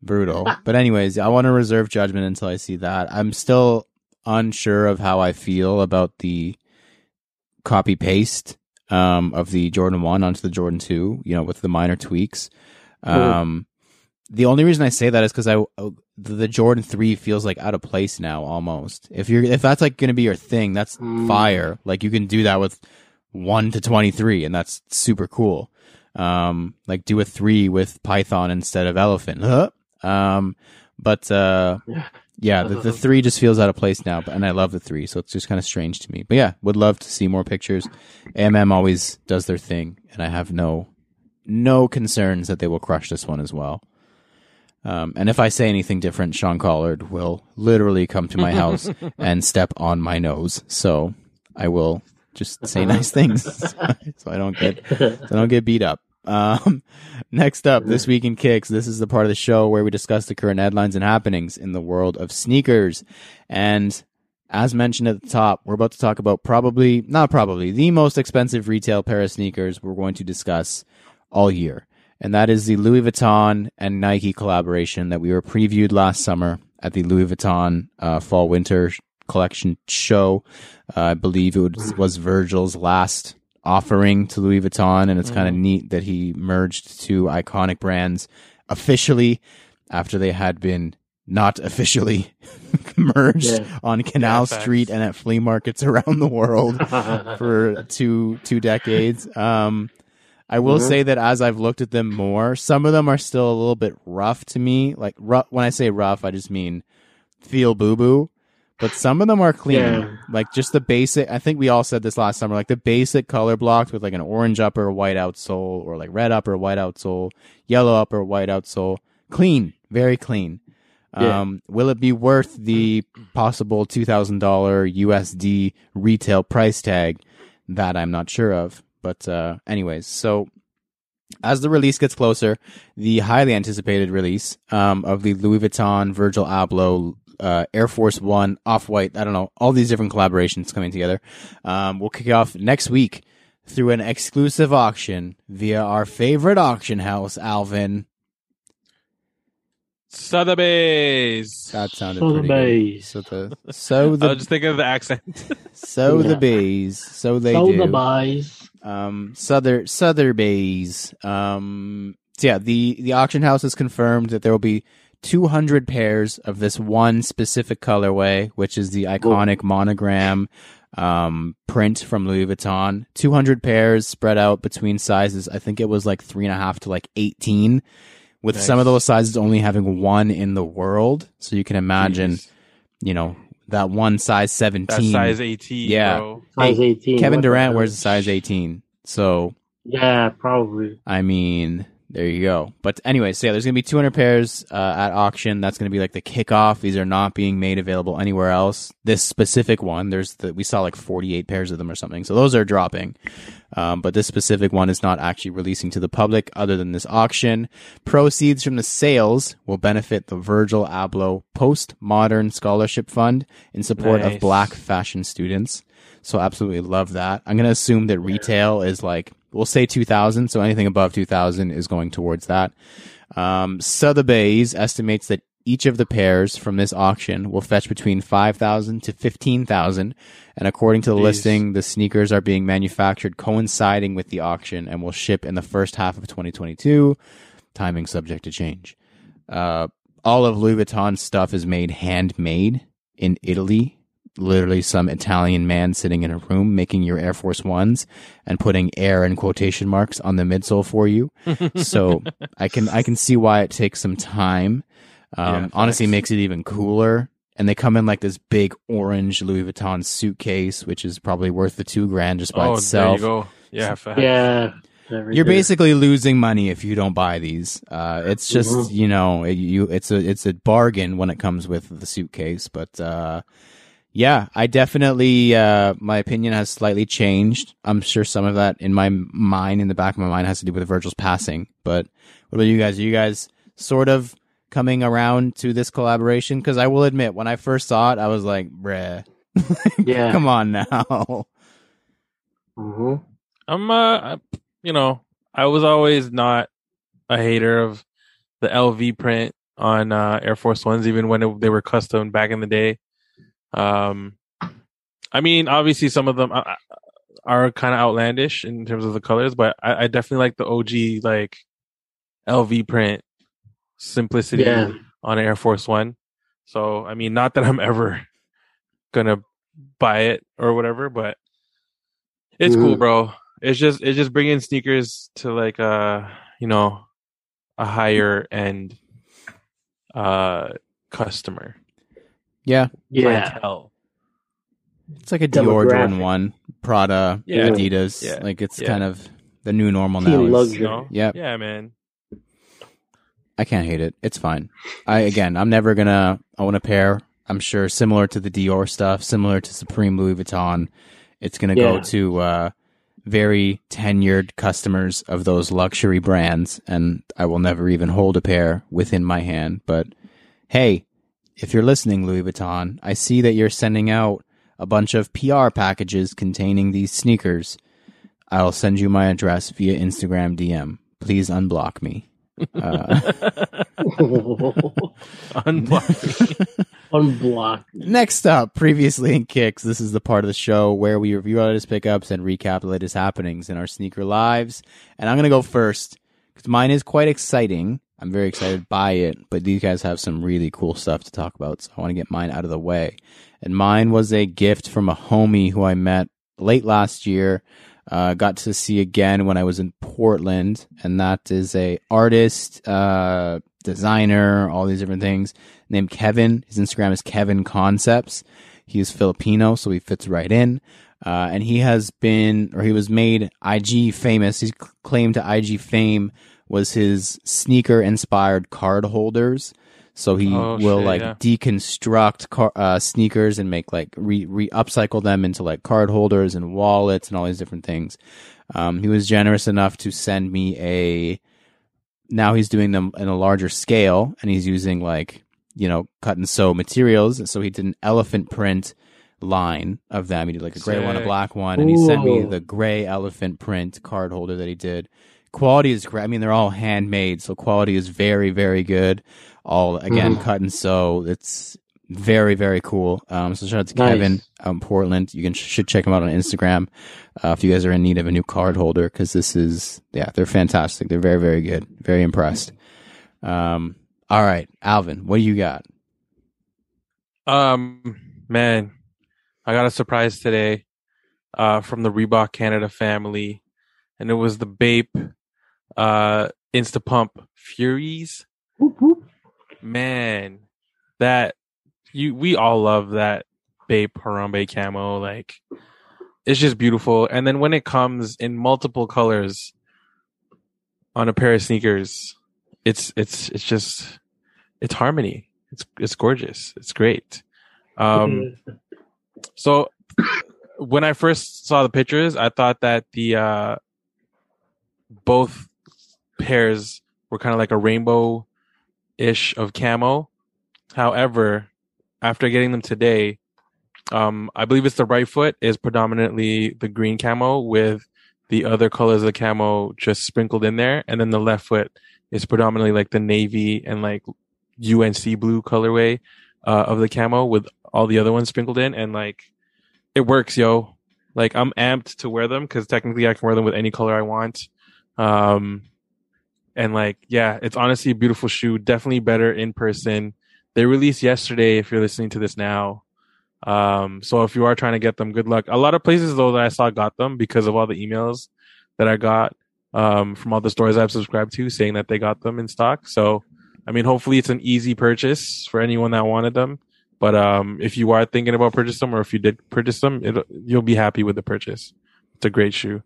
brutal. But anyways, I want to reserve judgment until I see that. I'm still unsure of how I feel about the copy paste um of the Jordan one onto the Jordan two, you know, with the minor tweaks. Um cool. The only reason I say that is because I the Jordan three feels like out of place now almost. If you're if that's like gonna be your thing, that's mm. fire. Like you can do that with one to twenty-three and that's super cool. Um like do a three with Python instead of elephant. Huh? Um but uh yeah. Yeah, the, the three just feels out of place now, but, and I love the three, so it's just kind of strange to me. But yeah, would love to see more pictures. A M M always does their thing, and I have no no concerns that they will crush this one as well. Um, and if I say anything different, Sean Collard will literally come to my house and step on my nose. So I will just say nice things, so I don't get so I don't get beat up. Um, next up, This Week in Kicks. This is the part of the show where we discuss the current headlines and happenings in the world of sneakers. And as mentioned at the top, we're about to talk about probably, not probably, the most expensive retail pair of sneakers we're going to discuss all year. And that is the Louis Vuitton and Nike collaboration that we were previewed last summer at the Louis Vuitton uh, Fall Winter Collection show. Uh, I believe it was Virgil's last offering to Louis Vuitton, and it's mm. kind of neat that he merged two iconic brands officially after they had been not officially merged yeah. on Canal yeah, Street and at flea markets around the world for two two decades. Um, I will mm-hmm. say that as I've looked at them more, some of them are still a little bit rough to me. Like rough, when I say rough, I just mean feel boo-boo. But some of them are clean, yeah. like just the basic. I think we all said this last summer, like the basic color blocks with like an orange upper, white outsole, or like red upper, white outsole, yellow upper, white outsole. Clean, very clean. Yeah. Um, will it be worth the possible two thousand dollars U S D retail price tag? That I'm not sure of. But uh, anyways, so as the release gets closer, the highly anticipated release um, of the Louis Vuitton Virgil Abloh Uh, Air Force One, Off-White, I don't know, all these different collaborations coming together. Um, we'll kick off next week through an exclusive auction via our favorite auction house, Alvin. Sotheby's. That sounded Sotheby's. Pretty good. So the, so the, I was just thinking of the accent. So yeah. the bees. So they so do. Sotheby's. Um, Sotheby's. Um, So yeah, the, the auction house has confirmed that there will be two hundred pairs of this one specific colorway, which is the iconic Whoa. monogram um, print from Louis Vuitton. two hundred pairs spread out between sizes. I think it was like three and a half to like eighteen, with nice. some of those sizes only having one in the world. So you can imagine, Jeez. you know, that one size seventeen. That size eighteen, yeah. Bro. Size eighteen. Kevin Durant wears a size eighteen. So yeah, probably. I mean, there you go. But anyway, so yeah, there's going to be two hundred pairs uh, at auction. That's going to be like the kickoff. These are not being made available anywhere else. This specific one, there's the, we saw like forty-eight pairs of them or something. So those are dropping. Um, but this specific one is not actually releasing to the public other than this auction. Proceeds from the sales will benefit the Virgil Abloh Postmodern Scholarship Fund in support nice. of Black fashion students. So absolutely love that. I'm going to assume that retail is like, we'll say two thousand, so anything above two thousand is going towards that. Um, Sotheby's estimates that each of the pairs from this auction will fetch between five thousand to fifteen thousand, and according to the Jeez. listing, the sneakers are being manufactured coinciding with the auction and will ship in the first half of twenty twenty-two. Timing subject to change. Uh, all of Louis Vuitton's stuff is made handmade in Italy. Literally some Italian man sitting in a room making your Air Force Ones and putting air in quotation marks on the midsole for you. So I can I can see why it takes some time. Um, yeah, honestly, makes it even cooler. And they come in like this big orange Louis Vuitton suitcase, which is probably worth the two grand just by oh, itself. There you go. Yeah, facts. Yeah. You're basically losing money if you don't buy these. Uh, it's just, you know, it, you it's a it's a bargain when it comes with the suitcase, but. Uh, Yeah, I definitely, uh, my opinion has slightly changed. I'm sure some of that in my mind, in the back of my mind, has to do with Virgil's passing. But what about you guys? Are you guys sort of coming around to this collaboration? Because I will admit, when I first saw it, I was like, bruh, yeah. come on now. Mm-hmm. I'm, uh, you know, I was always not a hater of the L V print on uh, Air Force Ones, even when it, they were custom back in the day. Um, I mean, obviously some of them are, are kind of outlandish in terms of the colors, but I, I definitely like the O G, like L V print simplicity yeah. on Air Force One. So, I mean, not that I'm ever gonna buy it or whatever, but it's mm. cool, bro. It's just, it's just bringing sneakers to like, uh, you know, a higher end, uh, customer. Yeah, yeah. Clientele. It's like a Dior Jordan one, Prada, yeah. Adidas. Yeah. Like it's yeah. kind of the new normal now. Luxury. You know? Yeah, yeah, man. I can't hate it. It's fine. I again, I'm never gonna own a pair. I'm sure similar to the Dior stuff, similar to Supreme Louis Vuitton, it's gonna yeah. go to uh, very tenured customers of those luxury brands, and I will never even hold a pair within my hand. But hey. If you're listening, Louis Vuitton, I see that you're sending out a bunch of P R packages containing these sneakers. I'll send you my address via Instagram D M. Please unblock me. Uh, unblock me. Unblock. Next up, previously in Kicks, this is the part of the show where we review our latest pickups and recap the latest happenings in our sneaker lives. And I'm going to go first because mine is quite exciting. I'm very excited by it, but these guys have some really cool stuff to talk about, so I want to get mine out of the way. And mine was a gift from a homie who I met late last year, uh, got to see again when I was in Portland, and that is a artist, uh, designer, all these different things, named Kevin. His Instagram is Kevin Concepts. He is Filipino, so he fits right in. Uh, and he has been, or he was made I G famous. He's claimed to I G fame was his sneaker-inspired card holders. So he oh, will, shit, like, yeah. deconstruct car, uh, sneakers and make, like, re, re upcycle them into, like, card holders and wallets and all these different things. Um, he was generous enough to send me a... Now he's doing them in a larger scale, and he's using, like, you know, cut-and-sew materials. So he did an elephant print line of them. He did, like, a gray Sick. one, a black one, and Ooh. he sent me the gray elephant print card holder that he did. Quality is great. I mean, they're all handmade, so quality is very, very good. All, again, mm. cut and sew. It's Very, very cool. Um, so shout out to nice. Kevin out in Portland. You can should check him out on Instagram uh, if you guys are in need of a new card holder, because this is, yeah, they're fantastic. They're very, very good. Very impressed. Um, all right, Alvin, what do you got? Um, man, I got a surprise today uh, from the Reebok Canada family, and it was the Bape uh, Instapump Furies. Whoop, whoop. Man, that... You, we all love that Bape Harambe camo. Like, it's just beautiful. And then when it comes in multiple colors on a pair of sneakers, it's it's it's just it's harmony. It's it's gorgeous. It's great. Um, so when I first saw the pictures, I thought that the uh, both pairs were kind of like a rainbow-ish of camo. However, after getting them today, um, I believe it's the right foot is predominantly the green camo with the other colors of the camo just sprinkled in there. And then the left foot is predominantly like the navy and like U N C blue colorway uh, of the camo with all the other ones sprinkled in. And like, it works, yo. Like, I'm amped to wear them because technically I can wear them with any color I want. Um, and like, yeah, it's honestly a beautiful shoe. Definitely better in person. They released yesterday, if you're listening to this now. Um, so if you are trying to get them, good luck. A lot of places, though, that I saw got them because of all the emails that I got um, from all the stores I've subscribed to saying that they got them in stock. So, I mean, hopefully it's an easy purchase for anyone that wanted them. But um, if you are thinking about purchasing them, or if you did purchase them, it, you'll be happy with the purchase. It's a great shoe.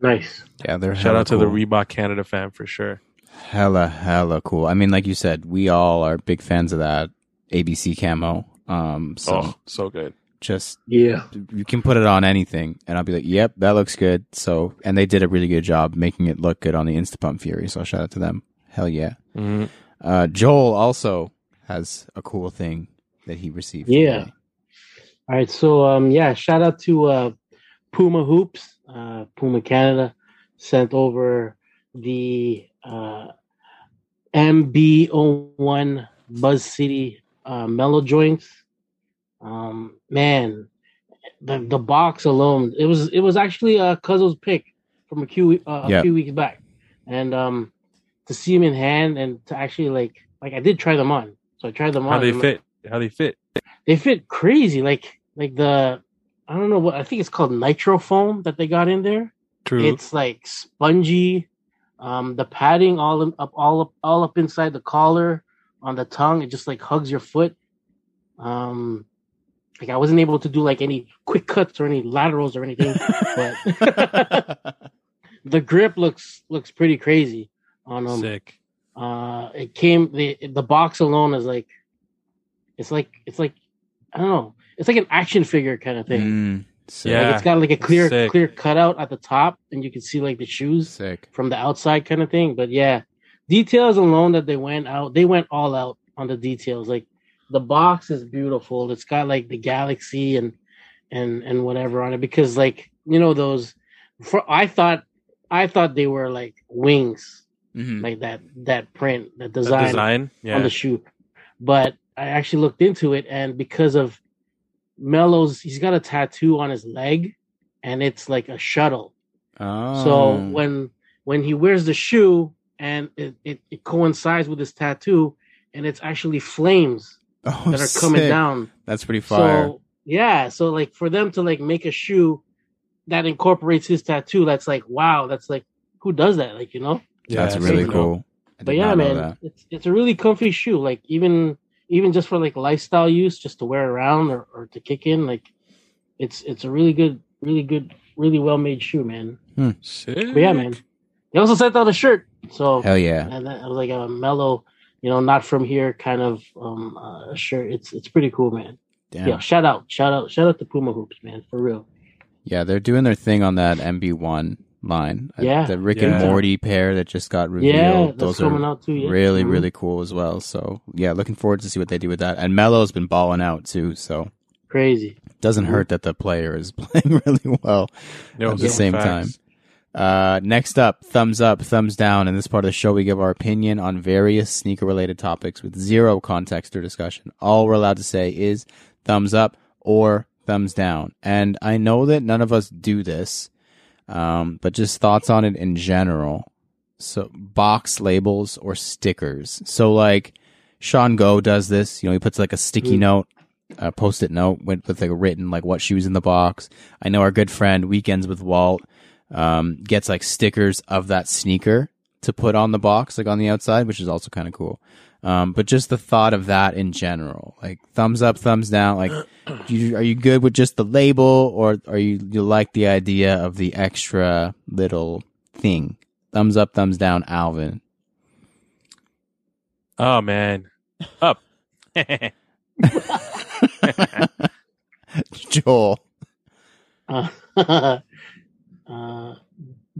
Nice. Yeah, they're Shout out cool. to the Reebok Canada fan for sure. Hella, hella cool. I mean, like you said, we all are big fans of that A B C camo. Um, so, oh, so good. Just, yeah. You can put it on anything, and I'll be like, yep, that looks good. So, and they did a really good job making it look good on the Instapump Fury, so shout out to them. Hell yeah. Mm-hmm. Uh, Joel also has a cool thing that he received. Yeah. Today. All right, so, um, yeah, shout out to uh, Puma Hoops. Uh, Puma Canada sent over the... Uh, M B zero one Buzz City uh, mellow joints. Um, man, the the box alone. It was it was actually uh, Cuzzo's pick from a few uh, a yep. few weeks back, and um, to see them in hand and to actually like like I did try them on. So I tried them on. How they fit? How they fit? They fit crazy. Like like the I don't know what I think it's called nitro foam that they got in there. True. It's like spongy. Um, the padding all in, up, all up, all up inside the collar, on the tongue, it just like hugs your foot. Um, like I wasn't able to do like any quick cuts or any laterals or anything, but the grip looks looks pretty crazy on them. Sick. Uh, it came the the box alone is like, it's like it's like I don't know, it's like an action figure kind of thing. Mm. So yeah, like it's got like a clear Sick. clear cutout at the top, and you can see like the shoes Sick. from the outside kind of thing. But yeah, details alone that they went out, they went all out on the details. Like the box is beautiful. It's got like the galaxy and and and whatever on it because like you know those. For, I thought I thought they were like wings, mm-hmm. like that that print, that design, that design? Yeah. on the shoe. But I actually looked into it, and because of Melo's, he's got a tattoo on his leg, and it's like a shuttle. Oh. So when when he wears the shoe, and it, it, it coincides with his tattoo, and it's actually flames oh, that are sick. coming down. That's pretty fire. So yeah, so like for them to like make a shoe that incorporates his tattoo, that's like wow, that's like who does that? Like you know, yeah, that's really so, cool. But yeah, man, that. it's it's a really comfy shoe. Like even. Even just for like lifestyle use, just to wear around or, or to kick in, like it's it's a really good, really good, really well made shoe, man. Hmm. Sick. But yeah, man. They also sent out a shirt, so hell yeah. And that was like a mellow, you know, not from here kind of um, uh, shirt. It's it's pretty cool, man. Damn. Yeah, shout out, shout out, shout out to Puma Hoops, man, for real. Yeah, they're doing their thing on that M B one line. Yeah, the Rick yeah. and Morty pair that just got revealed. Yeah, that's those coming are out too, yeah. really, mm-hmm. really cool as well. So yeah, looking forward to see what they do with that. And Melo's been balling out too, so crazy. Doesn't mm-hmm. hurt that the player is playing really well no, at the same facts. time. Uh, next up, thumbs up, thumbs down. In this part of the show, we give our opinion on various sneaker-related topics with zero context or discussion. All we're allowed to say is thumbs up or thumbs down. And I know that none of us do this, um, but just thoughts on it in general. So box labels or stickers. So like Sean Go does this. You know, he puts like a sticky mm. note, a post-it note with, with like written like what shoes in the box. I know our good friend Weekends with Walt um gets like stickers of that sneaker to put on the box, like on the outside, which is also kind of cool. Um but just the thought of that in general, like thumbs up, thumbs down, like do you, are you good with just the label, or are you you like the idea of the extra little thing? Thumbs up, thumbs down. Alvin? Oh man, up. Joel? uh, Uh,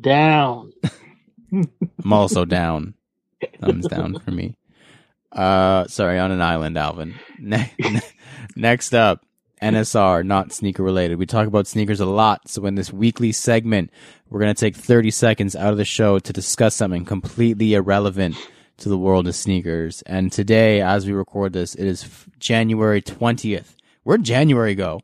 down. I'm also down. Thumbs down for me. Uh, sorry, on an island, Alvin. Ne- Next up, N S R, not sneaker related. We talk about sneakers a lot, so in this weekly segment, we're going to take thirty seconds out of the show to discuss something completely irrelevant to the world of sneakers. And today, as we record this, it is f- January twentieth. Where'd January go?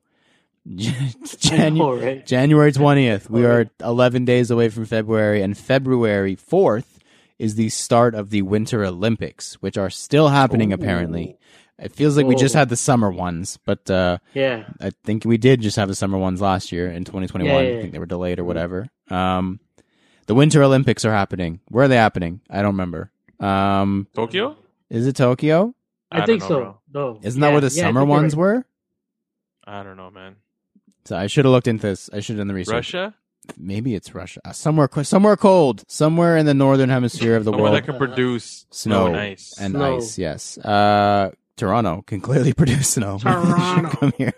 Janu- know, right? January twentieth. We are eleven days away from February, and February fourth is the start of the Winter Olympics, which are still happening, Ooh. apparently. It feels like Ooh. we just had the summer ones, but uh, yeah, I think we did just have the summer ones last year in twenty twenty-one. Yeah, yeah, yeah. I think they were delayed or whatever. Um, the Winter Olympics are happening. Where are they happening? I don't remember. Um, Tokyo? Is it Tokyo? I, I think know, so. No. Isn't yeah, that where the yeah, summer ones right. were? I don't know, man. So I should have looked into this. I should have done the research. Russia? Maybe it's Russia. Uh, somewhere somewhere cold. Somewhere in the northern hemisphere of the somewhere world. Somewhere that can produce snow and ice. And snow. ice, yes. Uh, Toronto can clearly produce snow. Toronto. Come here.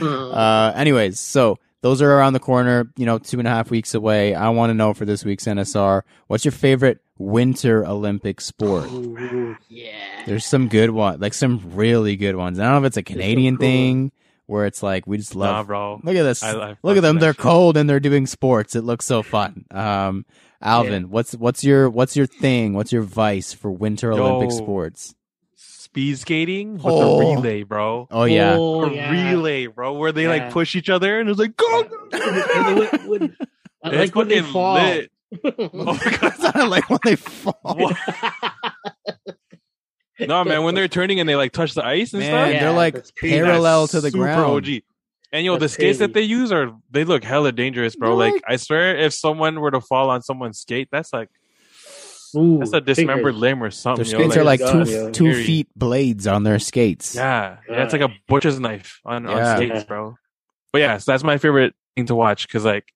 Uh, anyways, so those are around the corner, you know, two and a half weeks away. I want to know for this week's N S R, what's your favorite Winter Olympic sport? Ooh, yeah. There's some good ones, like some really good ones. I don't know if it's a Canadian so cool. thing. Where it's like, we just love, nah, bro. Look at this. I, I look at them. They're shit. cold and they're doing sports. It looks so fun. Um, Alvin, yeah. what's, what's your, what's your thing? What's your vice for Winter Yo, Olympic sports? Speed skating with oh. the relay, bro. Oh yeah. Oh, the yeah. relay, bro. Where they yeah. like push each other and it's like, go. When, when, I it's like when they fall. Lit. Oh my God. I like when they fall. No, man, when they're turning and they like touch the ice and man, stuff, yeah, they're like parallel to the super ground. O G. And yo, that's the skates crazy. that they use are they look hella dangerous, bro. Like, like I swear, if someone were to fall on someone's skate, that's like Ooh, that's a dismembered fingers. limb or something. Their yo. skates like, are like two, two feet blades on their skates. Yeah, that's yeah, like a butcher's knife on, yeah. on skates, bro. But yeah, so that's my favorite thing to watch because, like,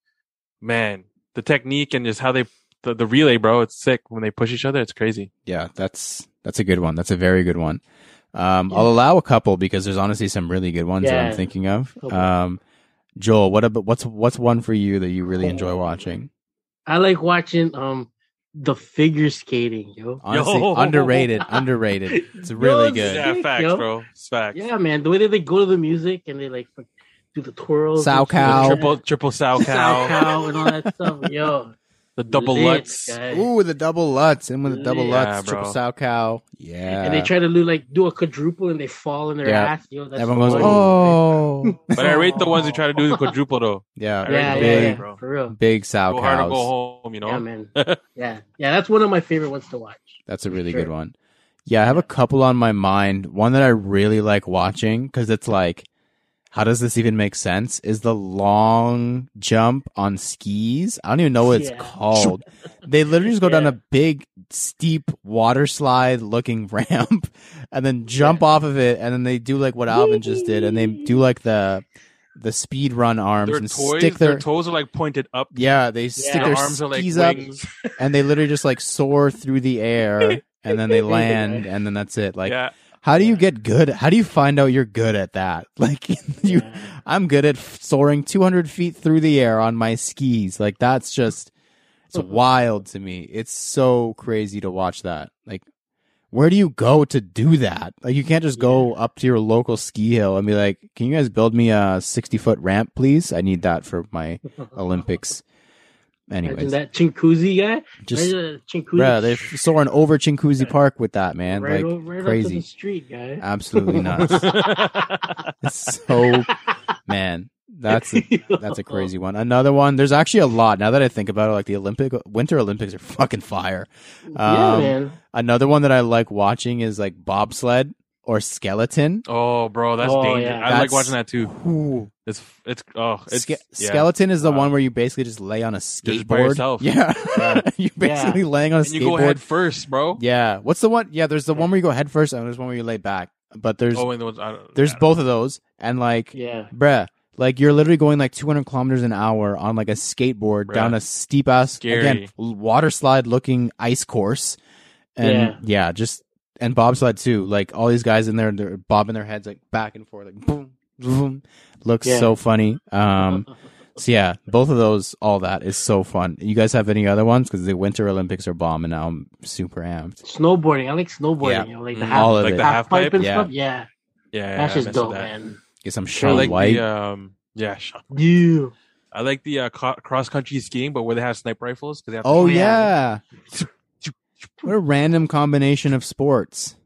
man, the technique and just how they the, the relay, bro, it's sick when they push each other. It's crazy. Yeah, that's. That's a good one. That's a very good one. Um, yeah. I'll allow a couple because there's honestly some really good ones yeah. that I'm thinking of. Um, Joel, what about what's what's one for you that you really enjoy watching? I like watching um the figure skating, yo. Honestly, yo. underrated, underrated. It's really yo, good. Yeah, facts, yo. bro. It's facts. Yeah, man. The way that they go to the music and they like do the twirls, sow cow, triple triple sow cow, cow, and all that stuff, yo. The double Lit, Lutz. Guys. Ooh, the double Lutz. And with the double yeah, Lutz, bro. Triple sow cow. Yeah. And they try to do, like, do a quadruple and they fall in their yeah. ass. Yo, that's Everyone goes, oh. But I rate the ones who try to do the quadruple, though. Yeah. Yeah, yeah, big, yeah, bro. For real. Big sow go cows. Hard to go home, you know? Yeah, man. yeah. Yeah, that's one of my favorite ones to watch. That's a really sure. good one. Yeah, I have a couple on my mind. One that I really like watching because it's like, how does this even make sense? Is the long jump on skis? I don't even know what yeah. it's called. They literally just go yeah. down a big, steep water slide looking ramp and then jump yeah. off of it. And then they do like what Alvin just did. And they do like the the speed run arms their and toys, stick their, their toes are like pointed up. Yeah, they yeah. stick their, their arms skis are like wings. up and they literally just like soar through the air and then they land and then that's it. Like. Yeah. How do you get good? How do you find out you're good at that? Like, you, yeah. I'm good at soaring two hundred feet through the air on my skis. Like, that's just, it's wild to me. It's so crazy to watch that. Like, where do you go to do that? Like, you can't just go yeah. up to your local ski hill and be like, can you guys build me a sixty foot ramp, please? I need that for my Olympics. Anyways. Imagine that Chinguzi guy. Just, bro, they're soaring over Chinguzi Park with that, man. Right, like, right crazy. Up to the street, guy. Absolutely nuts. So, man, that's a, that's a crazy one. Another one, there's actually a lot. Now that I think about it, like the Olympic, Winter Olympics are fucking fire. Um, yeah, man. Another one that I like watching is like bobsled. Or skeleton. Oh, bro, that's oh, dangerous. Yeah. I that's, like watching that too. Ooh. It's it's oh, it's Ske- yeah. Skeleton is the wow. one where you basically just lay on a skateboard. Just by yourself. Yeah, yeah. You're basically yeah. laying on a and skateboard. And you go head first, bro. Yeah. What's the one? Yeah, there's the yeah. one where you go head first, and there's one where you lay back. But there's oh, and the ones, I don't, there's I don't both know. of those, and like, yeah. bruh, like you're literally going like two hundred kilometers an hour on like a skateboard bruh. down a steep ass Scary. again water slide looking ice course, and yeah, yeah just. And bobsled too, like all these guys in there, they're bobbing their heads like back and forth, like boom, boom. Looks yeah. so funny. Um, so yeah, both of those, all that is so fun. You guys have any other ones? Because the Winter Olympics are bomb, and now I'm super amped. Snowboarding, I like snowboarding, yeah. you know, like the half, all of like it. the half pipe and yeah. stuff. Yeah, yeah, that's yeah, just dope, that. man. Get some Sean like White. The, um, yeah, Sean. Yeah. I like the uh, co- cross country skiing, but where they have sniper rifles. They have to oh yeah. What a random combination of sports.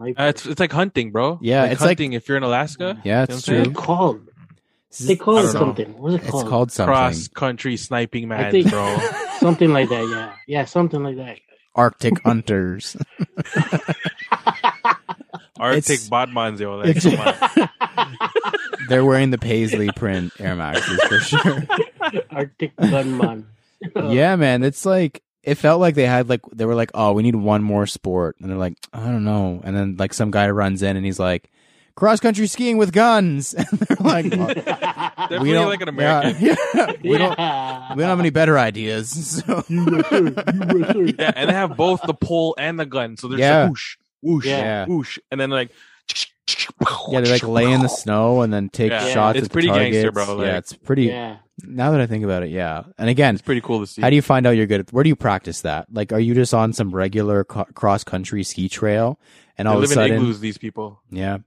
Uh, it's it's like hunting, bro. Yeah, like it's hunting like, if you're in Alaska. Yeah, it's true. It's called. They call it something. What is it called? It's called something. Cross country sniping man, think, bro. Something like that, yeah. Yeah, something like that. Arctic hunters. Arctic Bodmans, yo. Like, come on. They're wearing the paisley print Air Maxes for sure. Arctic Bodman. Yeah, man. It's like. It felt like they had like they were like, oh, we need one more sport, and they're like, I don't know, and then like some guy runs in and he's like, cross country skiing with guns, and they're like, well, definitely we don't, like an American, yeah, yeah, we yeah. don't, we don't have any better ideas. So. You sure, you sure. Yeah, and they have both the pole and the gun, so there's yeah. like, whoosh, whoosh, yeah. whoosh, and then like, yeah, they like lay in the snow and then take yeah. shots. It's at pretty targets. Gangster, bro. Like, yeah, it's pretty. Yeah. Now that I think about it, yeah. And again, it's pretty cool to see. How do you find out you're good at, where do you practice that? Like, are you just on some regular co- cross-country ski trail? And all they of a sudden... live in igloos, these people. Yeah.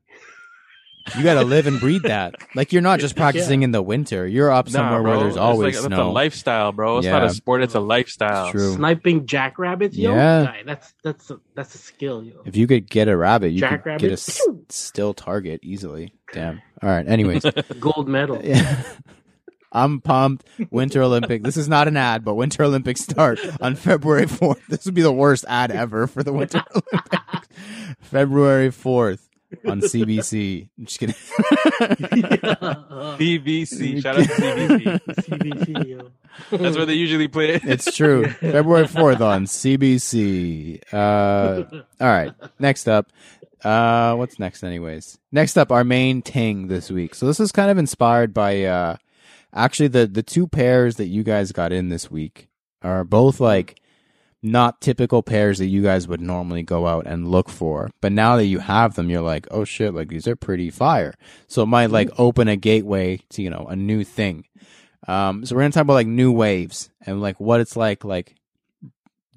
You got to live and breathe that. Like, you're not just practicing yeah. in the winter. You're up somewhere nah, where there's it's always like, snow. That's a lifestyle, bro. It's yeah. not a sport. It's a lifestyle. It's true. Sniping jackrabbits, yo? Yeah. That's, that's, a, that's a skill, yo. If you could get a rabbit, you Jack could rabbit. get a s- still target easily. Damn. All right. Anyways. Gold medal. Yeah. I'm pumped. Winter Olympics. This is not an ad, but Winter Olympics start on February fourth. This would be the worst ad ever for the Winter Olympics. February fourth on C B C. I'm just kidding. C B C. Shout out to C B C. C B C, yo. That's where they usually play it. It's true. February fourth on C B C. Uh, all right. Next up. Uh, what's next anyways? Next up, our main ting this week. So this is kind of inspired by... Uh, Actually, the, the two pairs that you guys got in this week are both like not typical pairs that you guys would normally go out and look for. But now that you have them, you're like, oh shit, like these are pretty fire. So it might like open a gateway to, you know, a new thing. Um, so we're going to talk about like new waves and like what it's like, like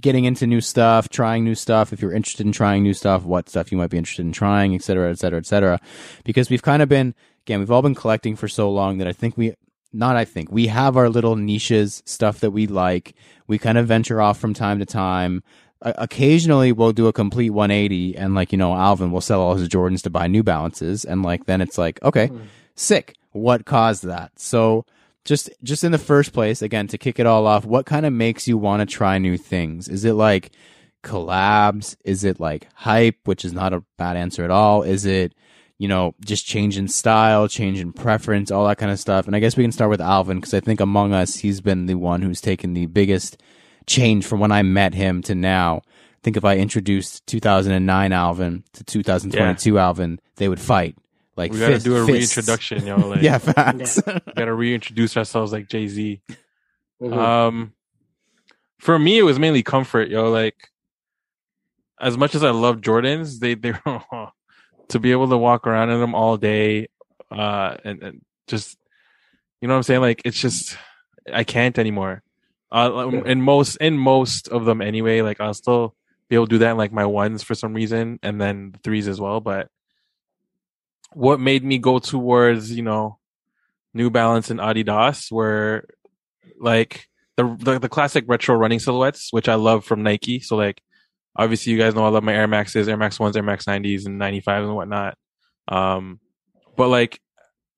getting into new stuff, trying new stuff. If you're interested in trying new stuff, what stuff you might be interested in trying, et cetera, et cetera, et cetera. Because we've kind of been, again, we've all been collecting for so long that I think we... Not I think. We have our little niches, stuff that we like. We kind of venture off from time to time. O- occasionally, we'll do a complete one eighty and, like, you know, Alvin will sell all his Jordans to buy New Balances. And, like, then it's like, okay, sick. What caused that? So just just in the first place, again, to kick it all off, what kind of makes you want to try new things? Is it, like, collabs? Is it, like, hype, which is not a bad answer at all? Is it... you know, just change in style, change in preference, all that kind of stuff. And I guess we can start with Alvin because I think among us, he's been the one who's taken the biggest change from when I met him to now. I think if I introduced two thousand nine Alvin to two thousand twenty-two yeah. Alvin, they would fight. Like we gotta fist, do a fists. reintroduction, yo. Like, yeah, facts. Yeah. We gotta reintroduce ourselves like Jay-Z. Mm-hmm. Um, for me, it was mainly comfort, yo. Like, as much as I love Jordans, they they were. To be able to walk around in them all day uh, and, and just, you know what I'm saying? Like, it's just, I can't anymore. Uh, in most in most of them anyway, like, I'll still be able to do that in, like, my ones for some reason and then the threes as well. But what made me go towards, you know, New Balance and Adidas were, like, the, the the classic retro running silhouettes, which I love from Nike. So like, obviously you guys know I love my Air Maxes, Air Max ones, Air Max nineties and ninety-fives and whatnot. Um, but like,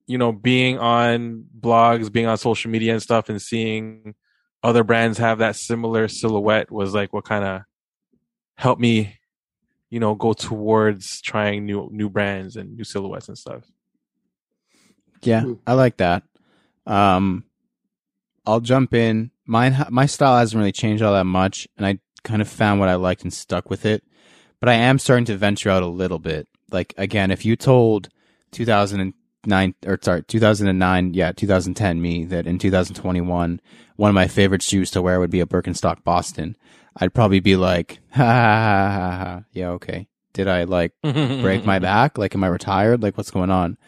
you know, being on blogs, being on social media and stuff, and seeing other brands have that similar silhouette was like what kind of helped me, you know, go towards trying new new brands and new silhouettes and stuff. Yeah, I like that. Um, I'll jump in. Mine, my style hasn't really changed all that much, and I kind of found what I liked and stuck with it. But I am starting to venture out a little bit. Like again, if you told two thousand nine or sorry, two thousand nine, yeah, two thousand ten me that in two thousand twenty-one one of my favorite shoes to wear would be a Birkenstock Boston, I'd probably be like, ha ha ha ha, ha. Yeah, okay. Did I like break my back? Like, am I retired? Like, what's going on?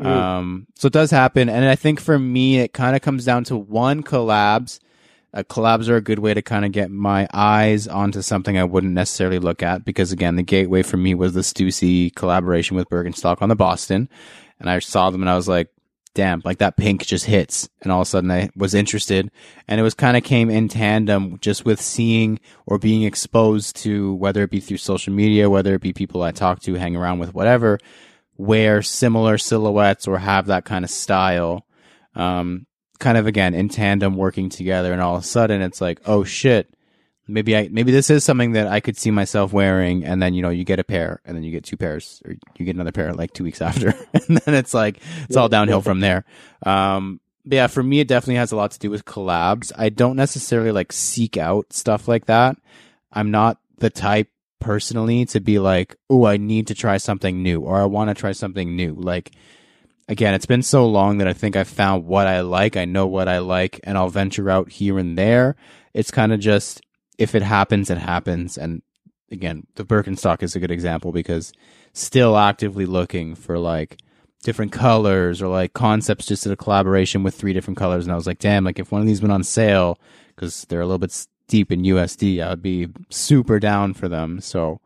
Ooh. Um, so it does happen, and I think for me, it kind of comes down to one collabs. Uh, collabs are a good way to kind of get my eyes onto something I wouldn't necessarily look at, because again, the gateway for me was the Stussy collaboration with Birkenstock on the Boston, and I saw them and I was like, damn, like that pink just hits, and all of a sudden I was interested, and it was kind of came in tandem just with seeing or being exposed to, whether it be through social media, whether it be people I talk to, hang around with, whatever, wear similar silhouettes or have that kind of style, um, kind of again in tandem working together, and all of a sudden it's like, oh shit, maybe I maybe this is something that I could see myself wearing. And then, you know, you get a pair, and then you get two pairs, or you get another pair like two weeks after and then it's like it's all downhill from there. Um but yeah, for me it definitely has a lot to do with collabs. I don't necessarily like seek out stuff like that. I'm not the type personally to be like, oh, I need to try something new, or I want to try something new. Like again, it's been so long that I think I've found what I like. I know what I like, and I'll venture out here and there. It's kind of just, if it happens, it happens. And again, the Birkenstock is a good example, because still actively looking for like different colors, or like Concepts just did a collaboration with three different colors. And I was like, damn, like if one of these went on sale, because they're a little bit steep in U S D, I would be super down for them. So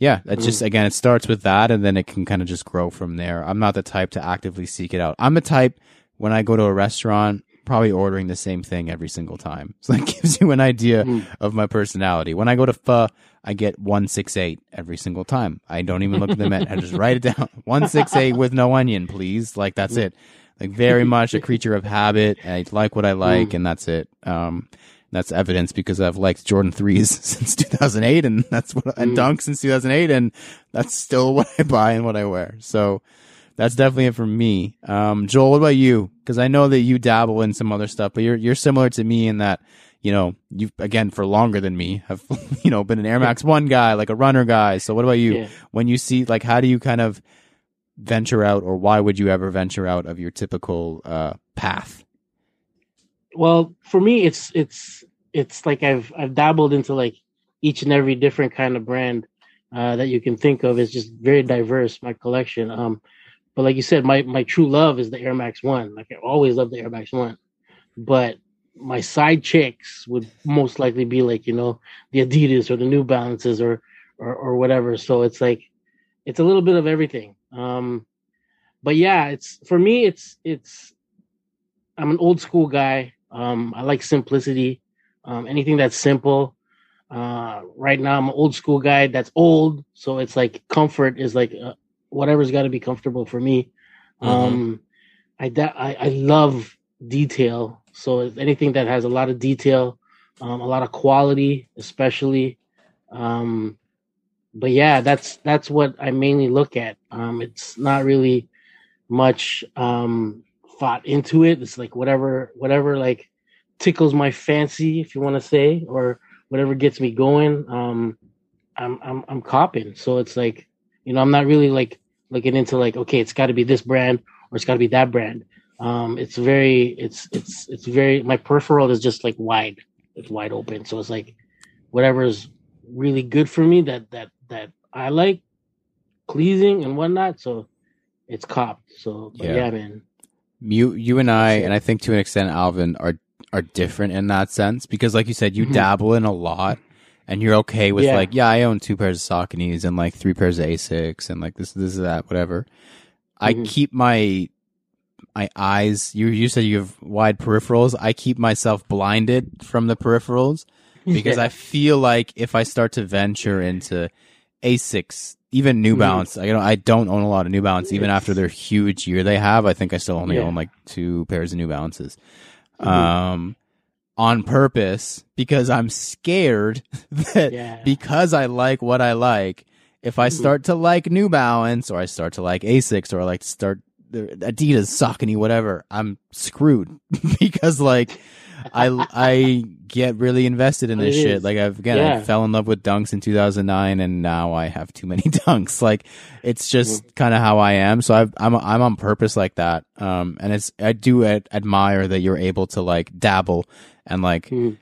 yeah, it's just, again, it starts with that, and then it can kind of just grow from there. I'm not the type to actively seek it out. I'm the type, when I go to a restaurant, probably ordering the same thing every single time. So that gives you an idea mm. of my personality. When I go to Pho, I get one six eight every single time. I don't even look at the menu. I just write it down. one six eight with no onion, please. Like, that's it. Like, very much a creature of habit. I like what I like, mm. and that's it. Um That's evidence, because I've liked Jordan threes since two thousand eight, and that's what, and Dunks since two thousand eight, and that's still what I buy and what I wear. So that's definitely it for me. Um, Joel, what about you? Because I know that you dabble in some other stuff, but you're you're similar to me in that, you know, you've again for longer than me have, you know, been an Air Max one guy, like a runner guy. So what about you? Yeah. When you see, like, how do you kind of venture out, or why would you ever venture out of your typical uh, path? Well, for me, it's it's it's like I've I've dabbled into like each and every different kind of brand uh, that you can think of. It's just very diverse, my collection. Um, but like you said, my, my true love is the Air Max One. Like, I always love the Air Max One. But my side chicks would most likely be like, you know, the Adidas or the New Balances or or, or whatever. So it's like it's a little bit of everything. Um, but yeah, it's for me, it's it's I'm an old school guy. Um, I like simplicity, um, anything that's simple. Uh, right now, I'm an old school guy that's old. So it's like comfort is like uh, whatever's got to be comfortable for me. Mm-hmm. Um, I, da- I I love detail. So anything that has a lot of detail, um, a lot of quality, especially. Um, but yeah, that's that's what I mainly look at. Um, it's not really much um, thought into it. It's like whatever whatever like tickles my fancy, if you want to say, or whatever gets me going, um I'm I'm I'm copping. So it's like, you know, I'm not really like looking into like, okay, it's got to be this brand or it's got to be that brand. Um it's very it's it's it's very my peripheral is just like wide. It's wide open. So it's like whatever is really good for me, that that that I like, pleasing and whatnot. So it's copped. So but yeah. yeah, man. You, you and I, and I think to an extent, Alvin, are are different in that sense, because like you said, you mm-hmm. dabble in a lot, and you're okay with yeah. like, yeah, I own two pairs of Sauconys and like three pairs of Asics and like this, this, that, whatever. Mm-hmm. I keep my my eyes. You you said you have wide peripherals. I keep myself blinded from the peripherals because yeah. I feel like if I start to venture into Asics, even New Balance, mm. I, you know, I don't own a lot of New Balance. Yes. Even after their huge year they have, I think I still only yeah. own like two pairs of New Balances. Mm-hmm. Um, on purpose, because I'm scared that yeah. because I like what I like, if I start to like New Balance or I start to like Asics or I like to start Adidas, Saucony, whatever, I'm screwed because like I I get really invested in this it shit. Is. Like I've again, yeah. I fell in love with dunks in two thousand nine and now I have too many dunks. Like it's just kind of how I am. So I've, I'm I'm on purpose like that. Um, and it's I do ad- admire that you're able to like dabble and like. Mm.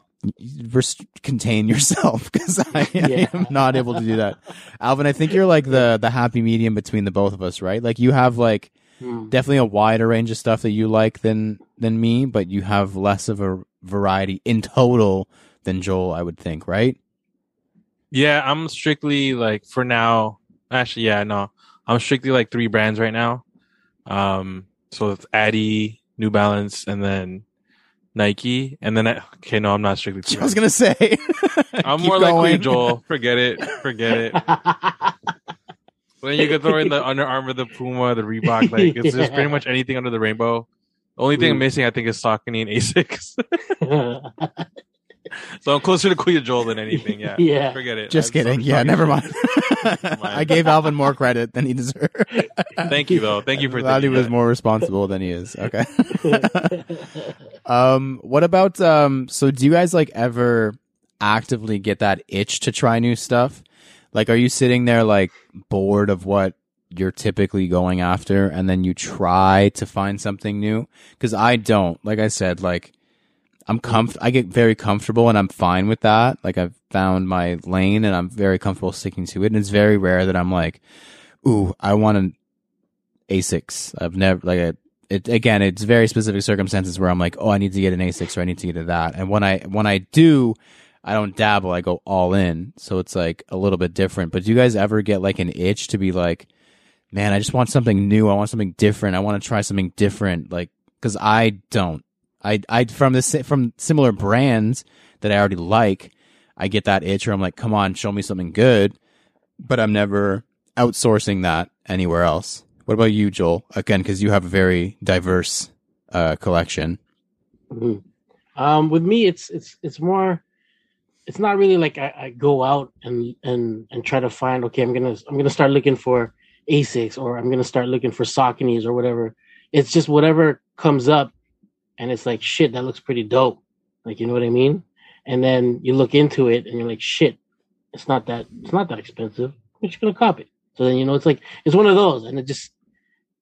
Contain yourself because I, yeah. I am not able to do that. Alvin, I think you're like the the happy medium between the both of us, right? Like you have like mm. definitely a wider range of stuff that you like than than me, but you have less of a variety in total than Joel, I would think, right? Yeah, I'm strictly like for now. Actually, yeah, no, I'm strictly like three brands right now. Um, so it's Adi, New Balance, and then Nike, and then I, okay, no, I'm not strictly. Three. I was gonna say, I'm more going. Like Joel. Forget it, forget it. Then you could throw in the Under Armour, the Puma, the Reebok. Like it's yeah. just pretty much anything under the rainbow. The only Ooh. Thing missing, I think, is Saucony and Asics. So I'm closer to Kuya Joel than anything. Yeah, yeah. Forget it. Just I'm kidding. So yeah, never mind. I gave Alvin more credit than he deserved. Thank you, though. Thank you for that. He was more responsible than he is. Okay. um, what about um? So, do you guys like ever actively get that itch to try new stuff? Like, are you sitting there like bored of what you're typically going after, and then you try to find something new? Because I don't. Like I said, like. I'm comf- I get very comfortable and I'm fine with that. Like I've found my lane and I'm very comfortable sticking to it. And it's very rare that I'm like, ooh, I want an Asics. I've never, like, I, it, again, it's very specific circumstances where I'm like, oh, I need to get an Asics or I need to get to that. And when I, when I do, I don't dabble. I go all in. So it's like a little bit different. But do you guys ever get like an itch to be like, man, I just want something new. I want something different. I want to try something different. Like, cause I don't. I, I, from this, from similar brands that I already like, I get that itch where I'm like, come on, show me something good, but I'm never outsourcing that anywhere else. What about you, Joel? Again, because you have a very diverse, uh, collection. Mm-hmm. Um, with me, it's, it's, it's more, it's not really like I, I go out and, and, and try to find, okay, I'm going to, I'm going to start looking for Asics or I'm going to start looking for Sauconys or whatever. It's just whatever comes up. And it's like, shit, that looks pretty dope. Like, you know what I mean? And then you look into it and you're like, shit, it's not that, it's not that expensive. You're just going to cop it. So then, you know, it's like, it's one of those. And it just,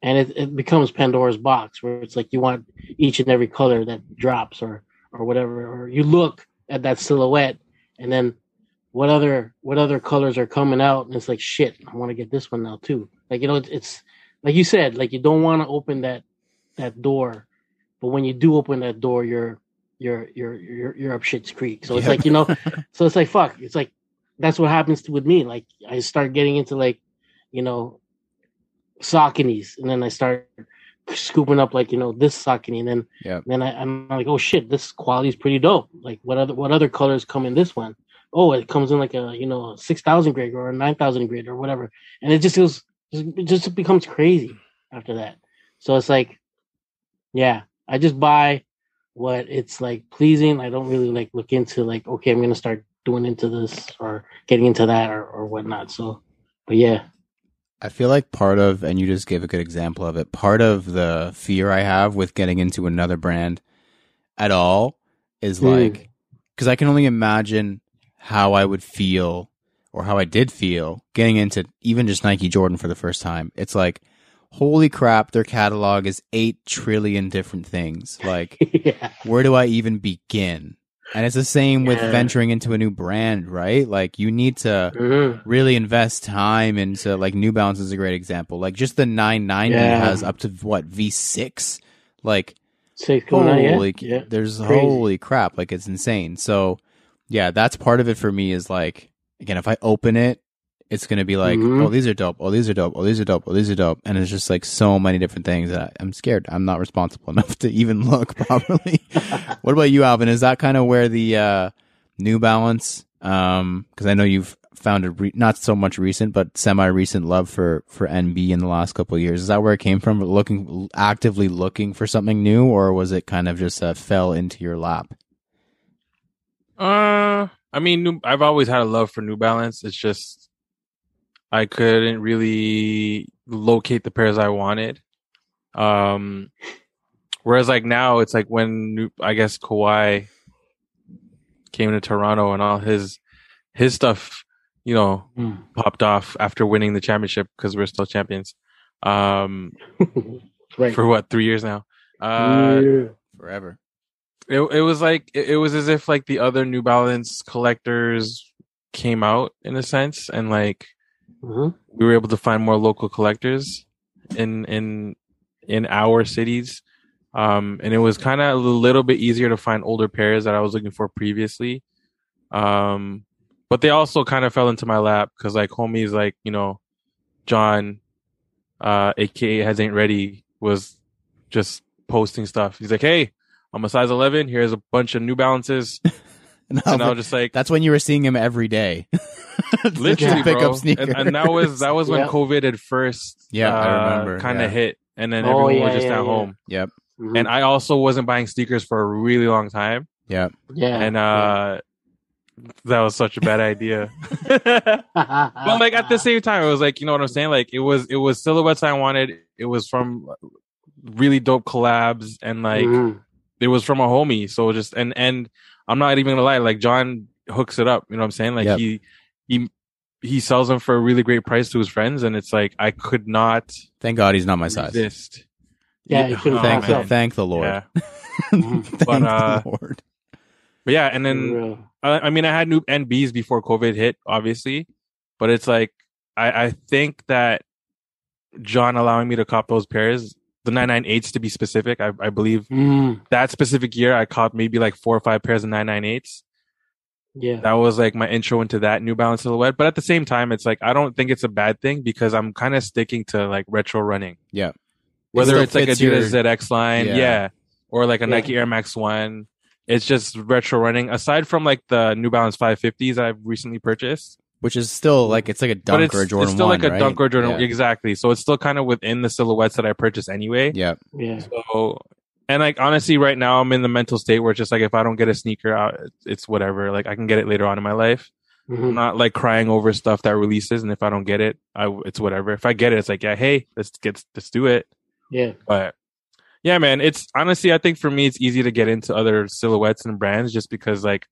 and it, it becomes Pandora's box where it's like, you want each and every color that drops or, or whatever. Or you look at that silhouette and then what other, what other colors are coming out? And it's like, shit, I want to get this one now too. Like, you know, it's, it's like you said, like, you don't want to open that, that door. But when you do open that door, you're you're you're you're, you're up shit's creek. So it's yeah. like, you know, so it's like, fuck. It's like, that's what happens to, with me. Like I start getting into like, you know, Sauconys, and then I start scooping up like, you know, this Saucony, and then yeah. and then I, I'm like, oh shit, this quality is pretty dope. Like what other what other colors come in this one? Oh, it comes in like a, you know, six thousand grade or a nine thousand grade or whatever, and it just goes, it just becomes crazy after that. So it's like, yeah. I just buy what it's like pleasing. I don't really like look into like, okay, I'm going to start doing into this or getting into that or, or whatnot. So, but yeah. I feel like part of, and you just gave a good example of it, part of the fear I have with getting into another brand at all is mm. like, because I can only imagine how I would feel or how I did feel getting into even just Nike Jordan for the first time. It's like, holy crap, their catalog is eight trillion different things. Like, yeah. where do I even begin? And it's the same with yeah. venturing into a new brand, right? Like, you need to mm-hmm. really invest time into, like, New Balance is a great example. Like, just the nine ninety yeah. has up to, what, V six? Like, holy, yeah. there's Crazy. Holy crap. Like, it's insane. So, yeah, that's part of it for me is, like, again, if I open it, it's going to be like, mm-hmm. oh, these are dope. Oh, these are dope. Oh, these are dope. Oh, these are dope. And it's just like so many different things that I'm scared. I'm not responsible enough to even look properly. What about you, Alvin? Is that kind of where the uh, New Balance, um, because I know you've found a re- not so much recent, but semi-recent love for, for N B in the last couple of years. Is that where it came from? Looking actively looking for something new, or was it kind of just uh, fell into your lap? Uh, I mean, new, I've always had a love for New Balance. It's just I couldn't really locate the pairs I wanted. Um, whereas like now, it's like when new, I guess Kawhi came to Toronto and all his his stuff, you know, mm. popped off after winning the championship because we're still champions. Um, right. For what, three years now? Uh, yeah. Forever. It it was like it, it was as if like the other New Balance collectors came out in a sense, and like mm-hmm. we were able to find more local collectors in in in our cities, um, and it was kind of a little bit easier to find older pairs that I was looking for previously, um, but they also kind of fell into my lap because like homies like you know John, uh, aka Heads Ain't Ready, was just posting stuff. He's like, hey, I'm a size eleven. Here's a bunch of New Balances. no, and I was just like... That's when you were seeing him every day. Literally, pick bro. Up and, and that was that was when yeah. COVID had first yeah, uh, I remember. Kind of yeah. hit. And then oh, everyone yeah, was just yeah, at yeah. home. Yep. Mm-hmm. And I also wasn't buying sneakers for a really long time. Yep. Yeah. And uh, yeah. that was such a bad idea. But like at the same time, it was like, you know what I'm saying? Like it was, it was silhouettes I wanted. It was from really dope collabs and like... Mm. It was from a homie, so just and and I'm not even gonna lie, like John hooks it up, you know what I'm saying? Like yep. he he he sells them for a really great price to his friends, and it's like I could not. Thank God he's not my size. Resist. Yeah, you couldn't. Thank, oh, thank the Lord. Yeah. thank but, uh, the Lord. But yeah, and then I, I mean, I had new N Bs before COVID hit, obviously, but it's like I, I think that John allowing me to cop those pairs. The nine ninety-eights to be specific, I, I believe mm. that specific year I caught maybe like four or five pairs of nine ninety-eights. Yeah, that was like my intro into that New Balance silhouette. But at the same time, it's like I don't think it's a bad thing because I'm kind of sticking to like retro running. Yeah, whether it it's like a Adidas your... Z X line, yeah. yeah, or like a yeah. Nike Air Max one. It's just retro running. Aside from like the New Balance five fifties that I've recently purchased. Which is still like, it's like a Dunk it's, or a Jordan one, It's still one, like a right? Dunk or Jordan yeah. Exactly. So it's still kind of within the silhouettes that I purchased anyway. Yeah. Yeah. So, and like, honestly, right now I'm in the mental state where it's just like, if I don't get a sneaker out, it's whatever. Like, I can get it later on in my life. Mm-hmm. I'm not like crying over stuff that releases. And if I don't get it, I, it's whatever. If I get it, it's like, yeah, hey, let's get, let's do it. Yeah. But yeah, man, it's honestly, I think for me, it's easy to get into other silhouettes and brands just because like,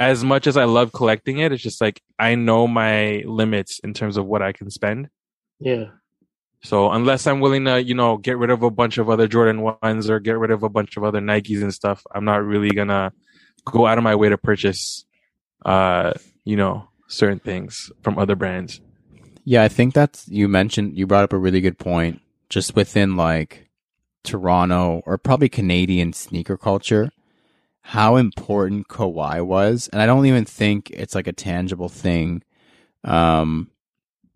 as much as I love collecting it, it's just like I know my limits in terms of what I can spend. Yeah. So unless I'm willing to, you know, get rid of a bunch of other Jordan ones or get rid of a bunch of other Nikes and stuff, I'm not really going to go out of my way to purchase, uh, you know, certain things from other brands. Yeah, I think that's, you mentioned, you brought up a really good point just within like Toronto or probably Canadian sneaker culture. How important Kawhi was, and I don't even think it's like a tangible thing, um,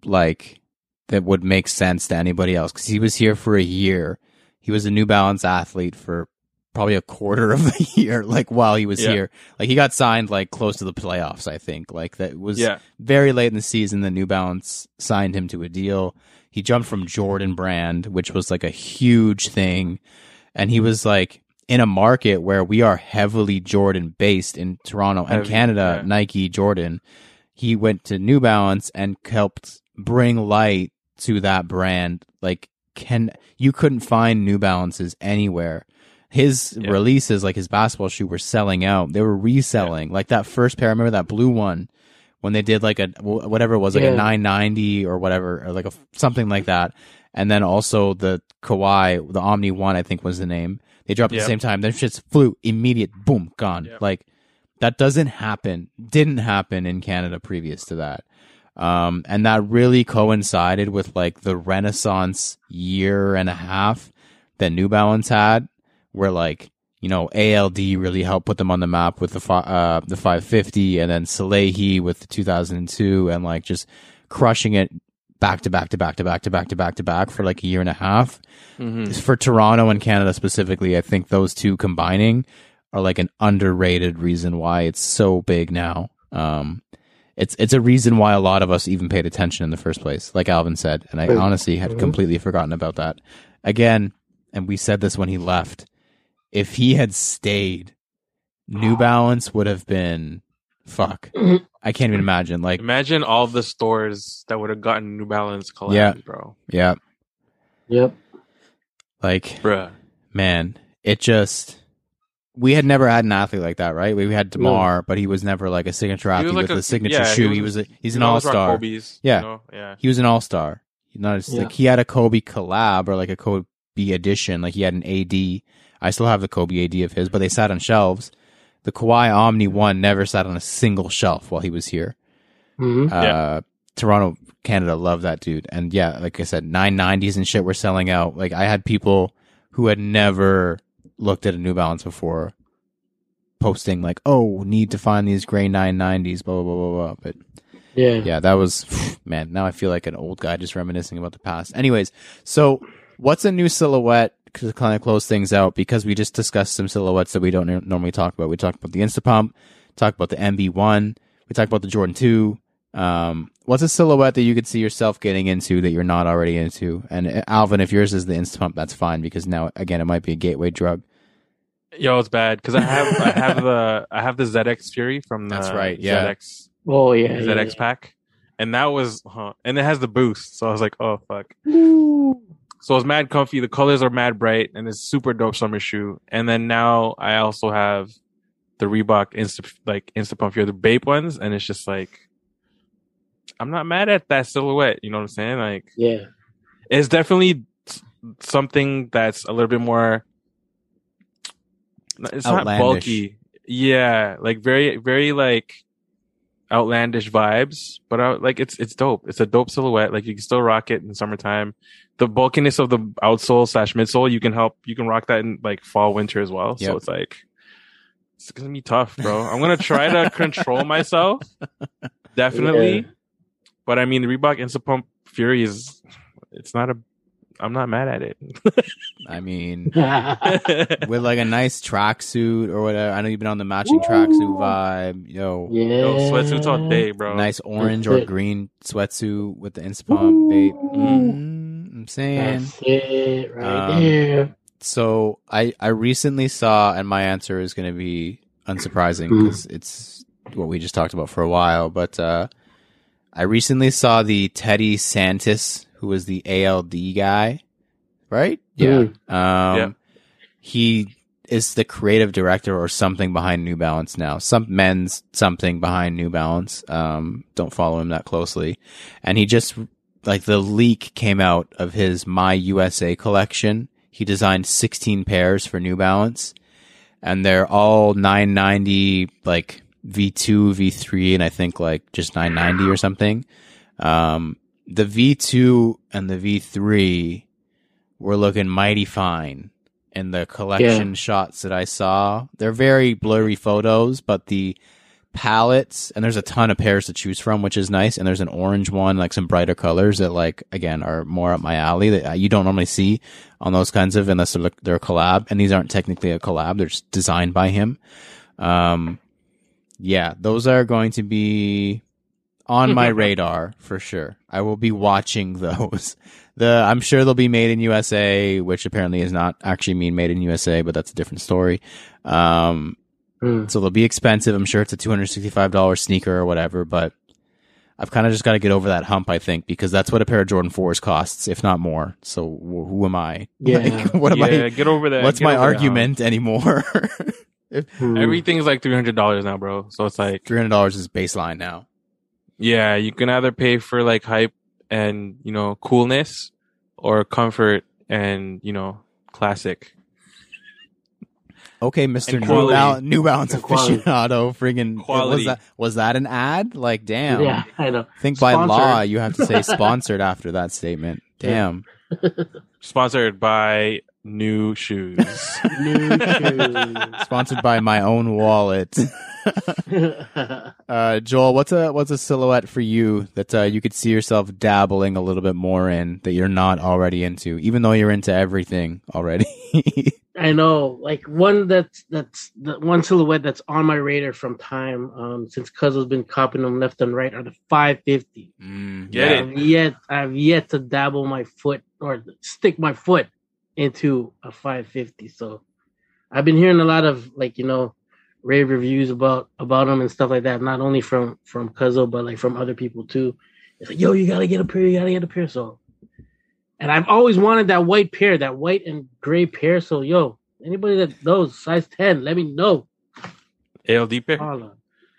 like that would make sense to anybody else because he was here for a year. He was a New Balance athlete for probably a quarter of the year, like while he was yeah. here. Like he got signed like close to the playoffs, I think. Like that was yeah. very late in the season that New Balance signed him to a deal. He jumped from Jordan Brand, which was like a huge thing, and he was like. In a market where we are heavily Jordan based in Toronto and Heavy, Canada, yeah. Nike, Jordan, he went to New Balance and helped bring light to that brand. Like, can you couldn't find New Balances anywhere. His yeah. releases, like his basketball shoe, were selling out. They were reselling. Yeah. Like that first pair, I remember that blue one when they did like a whatever it was, like yeah. a nine ninety or whatever, or like a something like that. And then also the Kawhi, the Omni One, I think was the name. They dropped at yep. the same time. Their shits flew immediate, boom, gone. Yep. Like that doesn't happen. Didn't happen in Canada previous to that, um, and that really coincided with like the Renaissance year and a half that New Balance had, where like you know, A L D really helped put them on the map with the uh, the five fifty, and then Salehi with the two thousand two, and like just crushing it back to back to back to back to back to back to back for like a year and a half. Mm-hmm. For Toronto and Canada specifically, I think those two combining are like an underrated reason why it's so big now. Um, it's it's a reason why a lot of us even paid attention in the first place, like Alvin said, and I mm-hmm. honestly had completely forgotten about that. Again, and we said this when he left, if he had stayed, New Balance would have been, fuck, I can't even imagine. Like, imagine all the stores that would have gotten New Balance collabs, yeah, bro. Yeah. Yep. Like, bruh, man, it just, we had never had an athlete like that, right? We had DeMar, no. but he was never like a signature athlete like with a, a signature yeah, shoe. He was, he was a, he's an all-star. Yeah. You know? Yeah, he was an all-star. You know, yeah. Like he had a Kobe collab or like a Kobe edition. Like he had an A D. I still have the Kobe A D of his, but they sat on shelves. The Kawhi Omni one never sat on a single shelf while he was here. Mm-hmm. Uh, yeah. Toronto, Canada, love that dude. And yeah, like I said, nine nineties and shit were selling out. Like I had people who had never looked at a New Balance before posting like, oh, need to find these gray nine nineties, blah, blah, blah, blah, blah. But yeah, yeah, that was, man, now I feel like an old guy just reminiscing about the past. Anyways, so what's a new silhouette? To kind of close things out, because we just discussed some silhouettes that we don't normally talk about. We talked about the Instapump, talked about the M B one, we talked about the Jordan two. Um, what's a silhouette that you could see yourself getting into that you're not already into? And Alvin, if yours is the Instapump, that's fine, because now again it might be a gateway drug. Yo, it's bad because I have I have the I have the Z X Fury from the that's right, yeah. Z X oh yeah, Z X yeah, yeah. pack, and that was huh, and it has the boost, so I was like, oh fuck. Ooh. So it's mad comfy. The colors are mad bright, and it's super dope summer shoe. And then now I also have the Reebok Insta like Instapump Fury, the Bape ones, and it's just like I'm not mad at that silhouette. You know what I'm saying? Like, yeah, it's definitely something that's a little bit more. It's outlandish. Not bulky, yeah. Like very, very like outlandish vibes, but I, like it's it's dope. It's a dope silhouette. Like you can still rock it in summertime. The bulkiness of the outsole slash midsole, you can help. You can rock that in like fall, winter as well. Yep. So it's like it's gonna be tough, bro. I'm gonna try to control myself, definitely. Yeah. But I mean, the Reebok Instapump Fury is. It's not a. I'm not mad at it. I mean, with like a nice tracksuit or whatever. I know you've been on the matching tracksuit vibe, yo. Yeah. Yo, sweatsuits all day, bro. Nice orange or green sweatsuit with the Instapump, babe. Mm. I'm saying that's it right um, here. So I, I recently saw, and my answer is going to be unsurprising because it's what we just talked about for a while, but uh, I recently saw the Teddy Santis, who was the A L D guy, right? Yeah. Um, yeah. He is the creative director or something behind New Balance now. Some men's something behind New Balance. Um, don't follow him that closely. And he just... like the leak came out of his My U S A collection. He designed sixteen pairs for New Balance, and they're all nine ninety, like V two, V three, and I think like just nine ninety or something. Um, the V two and the V three were looking mighty fine in the collection yeah. shots that I saw. They're very blurry photos, but the palettes, and there's a ton of pairs to choose from, which is nice, and there's an orange one, like some brighter colors that like again are more up my alley that you don't normally see on those kinds of, unless they're, they're a collab, and these aren't technically a collab, they're just designed by him. Um yeah, those are going to be on my radar for sure. I will be watching those. The I'm sure they'll be made in U S A, which apparently is not actually mean made in U S A, but that's a different story. um So they'll be expensive. I'm sure it's a two hundred sixty-five dollars sneaker or whatever, but I've kind of just got to get over that hump, I think, because that's what a pair of Jordan fours costs, if not more. So wh- who am I? Yeah, like, what am yeah, I? Get over that. What's get my argument that, huh? anymore? if, Everything's like three hundred dollars now, bro. So it's like three hundred dollars is baseline now. Yeah, you can either pay for like hype and, you know, coolness, or comfort and, you know, classic. Okay, Mister New, Bal- New Balance aficionado, friggin' was that, was that an ad? Like, damn. Yeah, I know. I think sponsored. By law, you have to say sponsored after that statement. Damn. Sponsored by New shoes. New shoes. Sponsored by my own wallet. uh, Joel, what's a what's a silhouette for you that uh, you could see yourself dabbling a little bit more in that you're not already into, even though you're into everything already? I know, like one that's that's the one silhouette that's on my radar from time um, since Cuzzo's been copping them left and right are the five fifty. Mm, get it. I've yet I've yet to dabble my foot or stick my foot into a five fifty. So I've been hearing a lot of, like, you know, rave reviews about about them and stuff like that, not only from from Cuzzo but like from other people too. It's like, yo, you gotta get a pair, you gotta get a pair. So, and I've always wanted that white pair, that white and gray pair. So yo, anybody that knows size ten, let me know. A L D pair? No,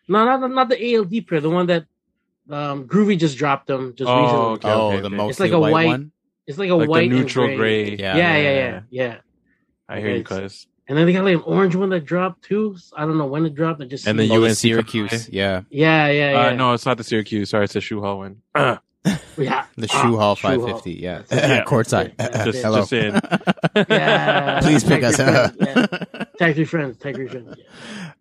not not the A L D pair, the one that um Groovy just dropped them just oh, recently. Okay, oh, okay, the okay. mostly it's like a white, white one. It's like a like white neutral and gray. gray. Yeah, yeah, yeah, yeah, yeah. I hear you, guys. And then they got like an orange one that dropped too. I don't know when it dropped. I just and then you in Syracuse. Yeah. Yeah, yeah, yeah. Uh, no, it's not the Syracuse. Sorry, it's the Shoe Hall one. Uh. Yeah. The Shoe uh, Hall five fifty. Hall. Yeah. yeah. Courtside. Yeah, just, hello. Just in. yeah. Please pick us up. Yeah. Tag your friends. Tag your friends. Yeah.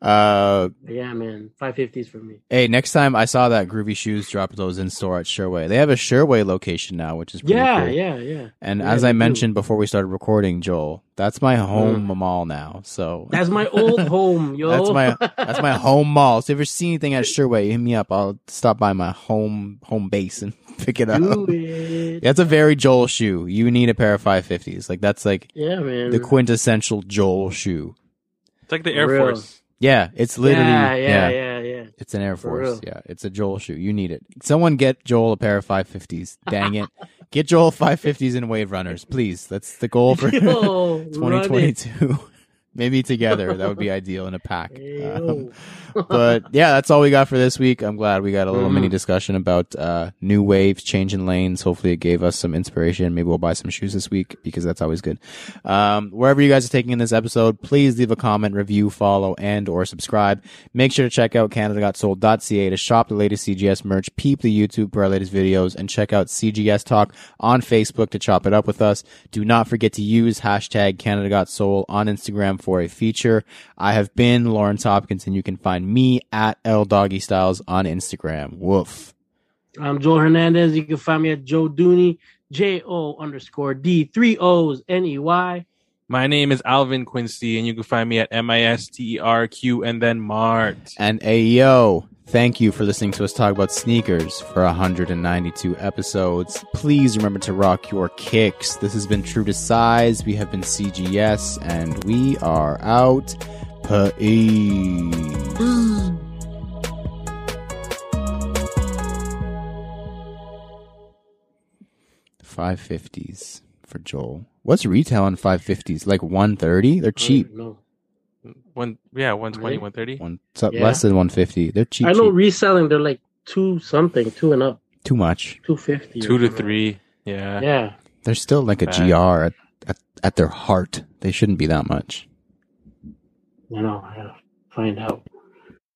Uh, yeah, man. five fifties for me. Hey, next time I saw that Groovy Shoes drop those in store at Sherway. They have a Sherway location now, which is pretty yeah, cool. Yeah, yeah, yeah. And yeah, as I mentioned do. before we started recording, Joel, that's my home mm. mall now. So that's my old home, yo. That's my that's my home mall. So if you see anything at Sherway, hit me up. I'll stop by my home home base and pick it up. It. That's a very Joel shoe. You need a pair of five fifties. Like that's like yeah, man. the quintessential Joel shoe. It's like the Air Force. Yeah, it's literally yeah, yeah, yeah, yeah. yeah. It's an Air Force. Yeah, it's a Joel shoe. You need it. Someone get Joel a pair of five fifties. Dang it. Get Joel five fifties and Wave Runners, please. That's the goal for Yo, twenty twenty-two. Maybe together. That would be ideal in a pack. Um, but yeah, that's all we got for this week. I'm glad we got a little mm. mini discussion about uh, new waves, changing lanes. Hopefully it gave us some inspiration. Maybe we'll buy some shoes this week because that's always good. Um, wherever you guys are taking in this episode, please leave a comment, review, follow, and or subscribe. Make sure to check out Canada Got Sold dot C A to shop the latest C G S merch, peep the YouTube for our latest videos, and check out C G S Talk on Facebook to chop it up with us. Do not forget to use hashtag CanadaGotSoul on Instagram for a feature. I have been Lawrence Hopkins, and you can find me at L Doggy Styles on Instagram. Woof. I'm Joel Hernandez. You can find me at Joe Dooney, J O underscore D three O's N E Y. My name is Alvin Quincy, and you can find me at M I S T E R Q and then Mart. And Ayo, thank you for listening to us talk about sneakers for one hundred ninety-two episodes. Please remember to rock your kicks. This has been True to Size. We have been C G S, and we are out. Peace. five fifties for Joel. What's retail on five fifties? Like one thirty? They're cheap. No. One, yeah, one twenty, right? one thirty? One, so yeah. Less than one fifty. They're cheap. I know cheap. Reselling, they're like two something, two and up. Too much. two fifty. Two to three. Yeah. Yeah. They're still like a Bad. G R at, at, at their heart. They shouldn't be that much. I know. I gotta find out.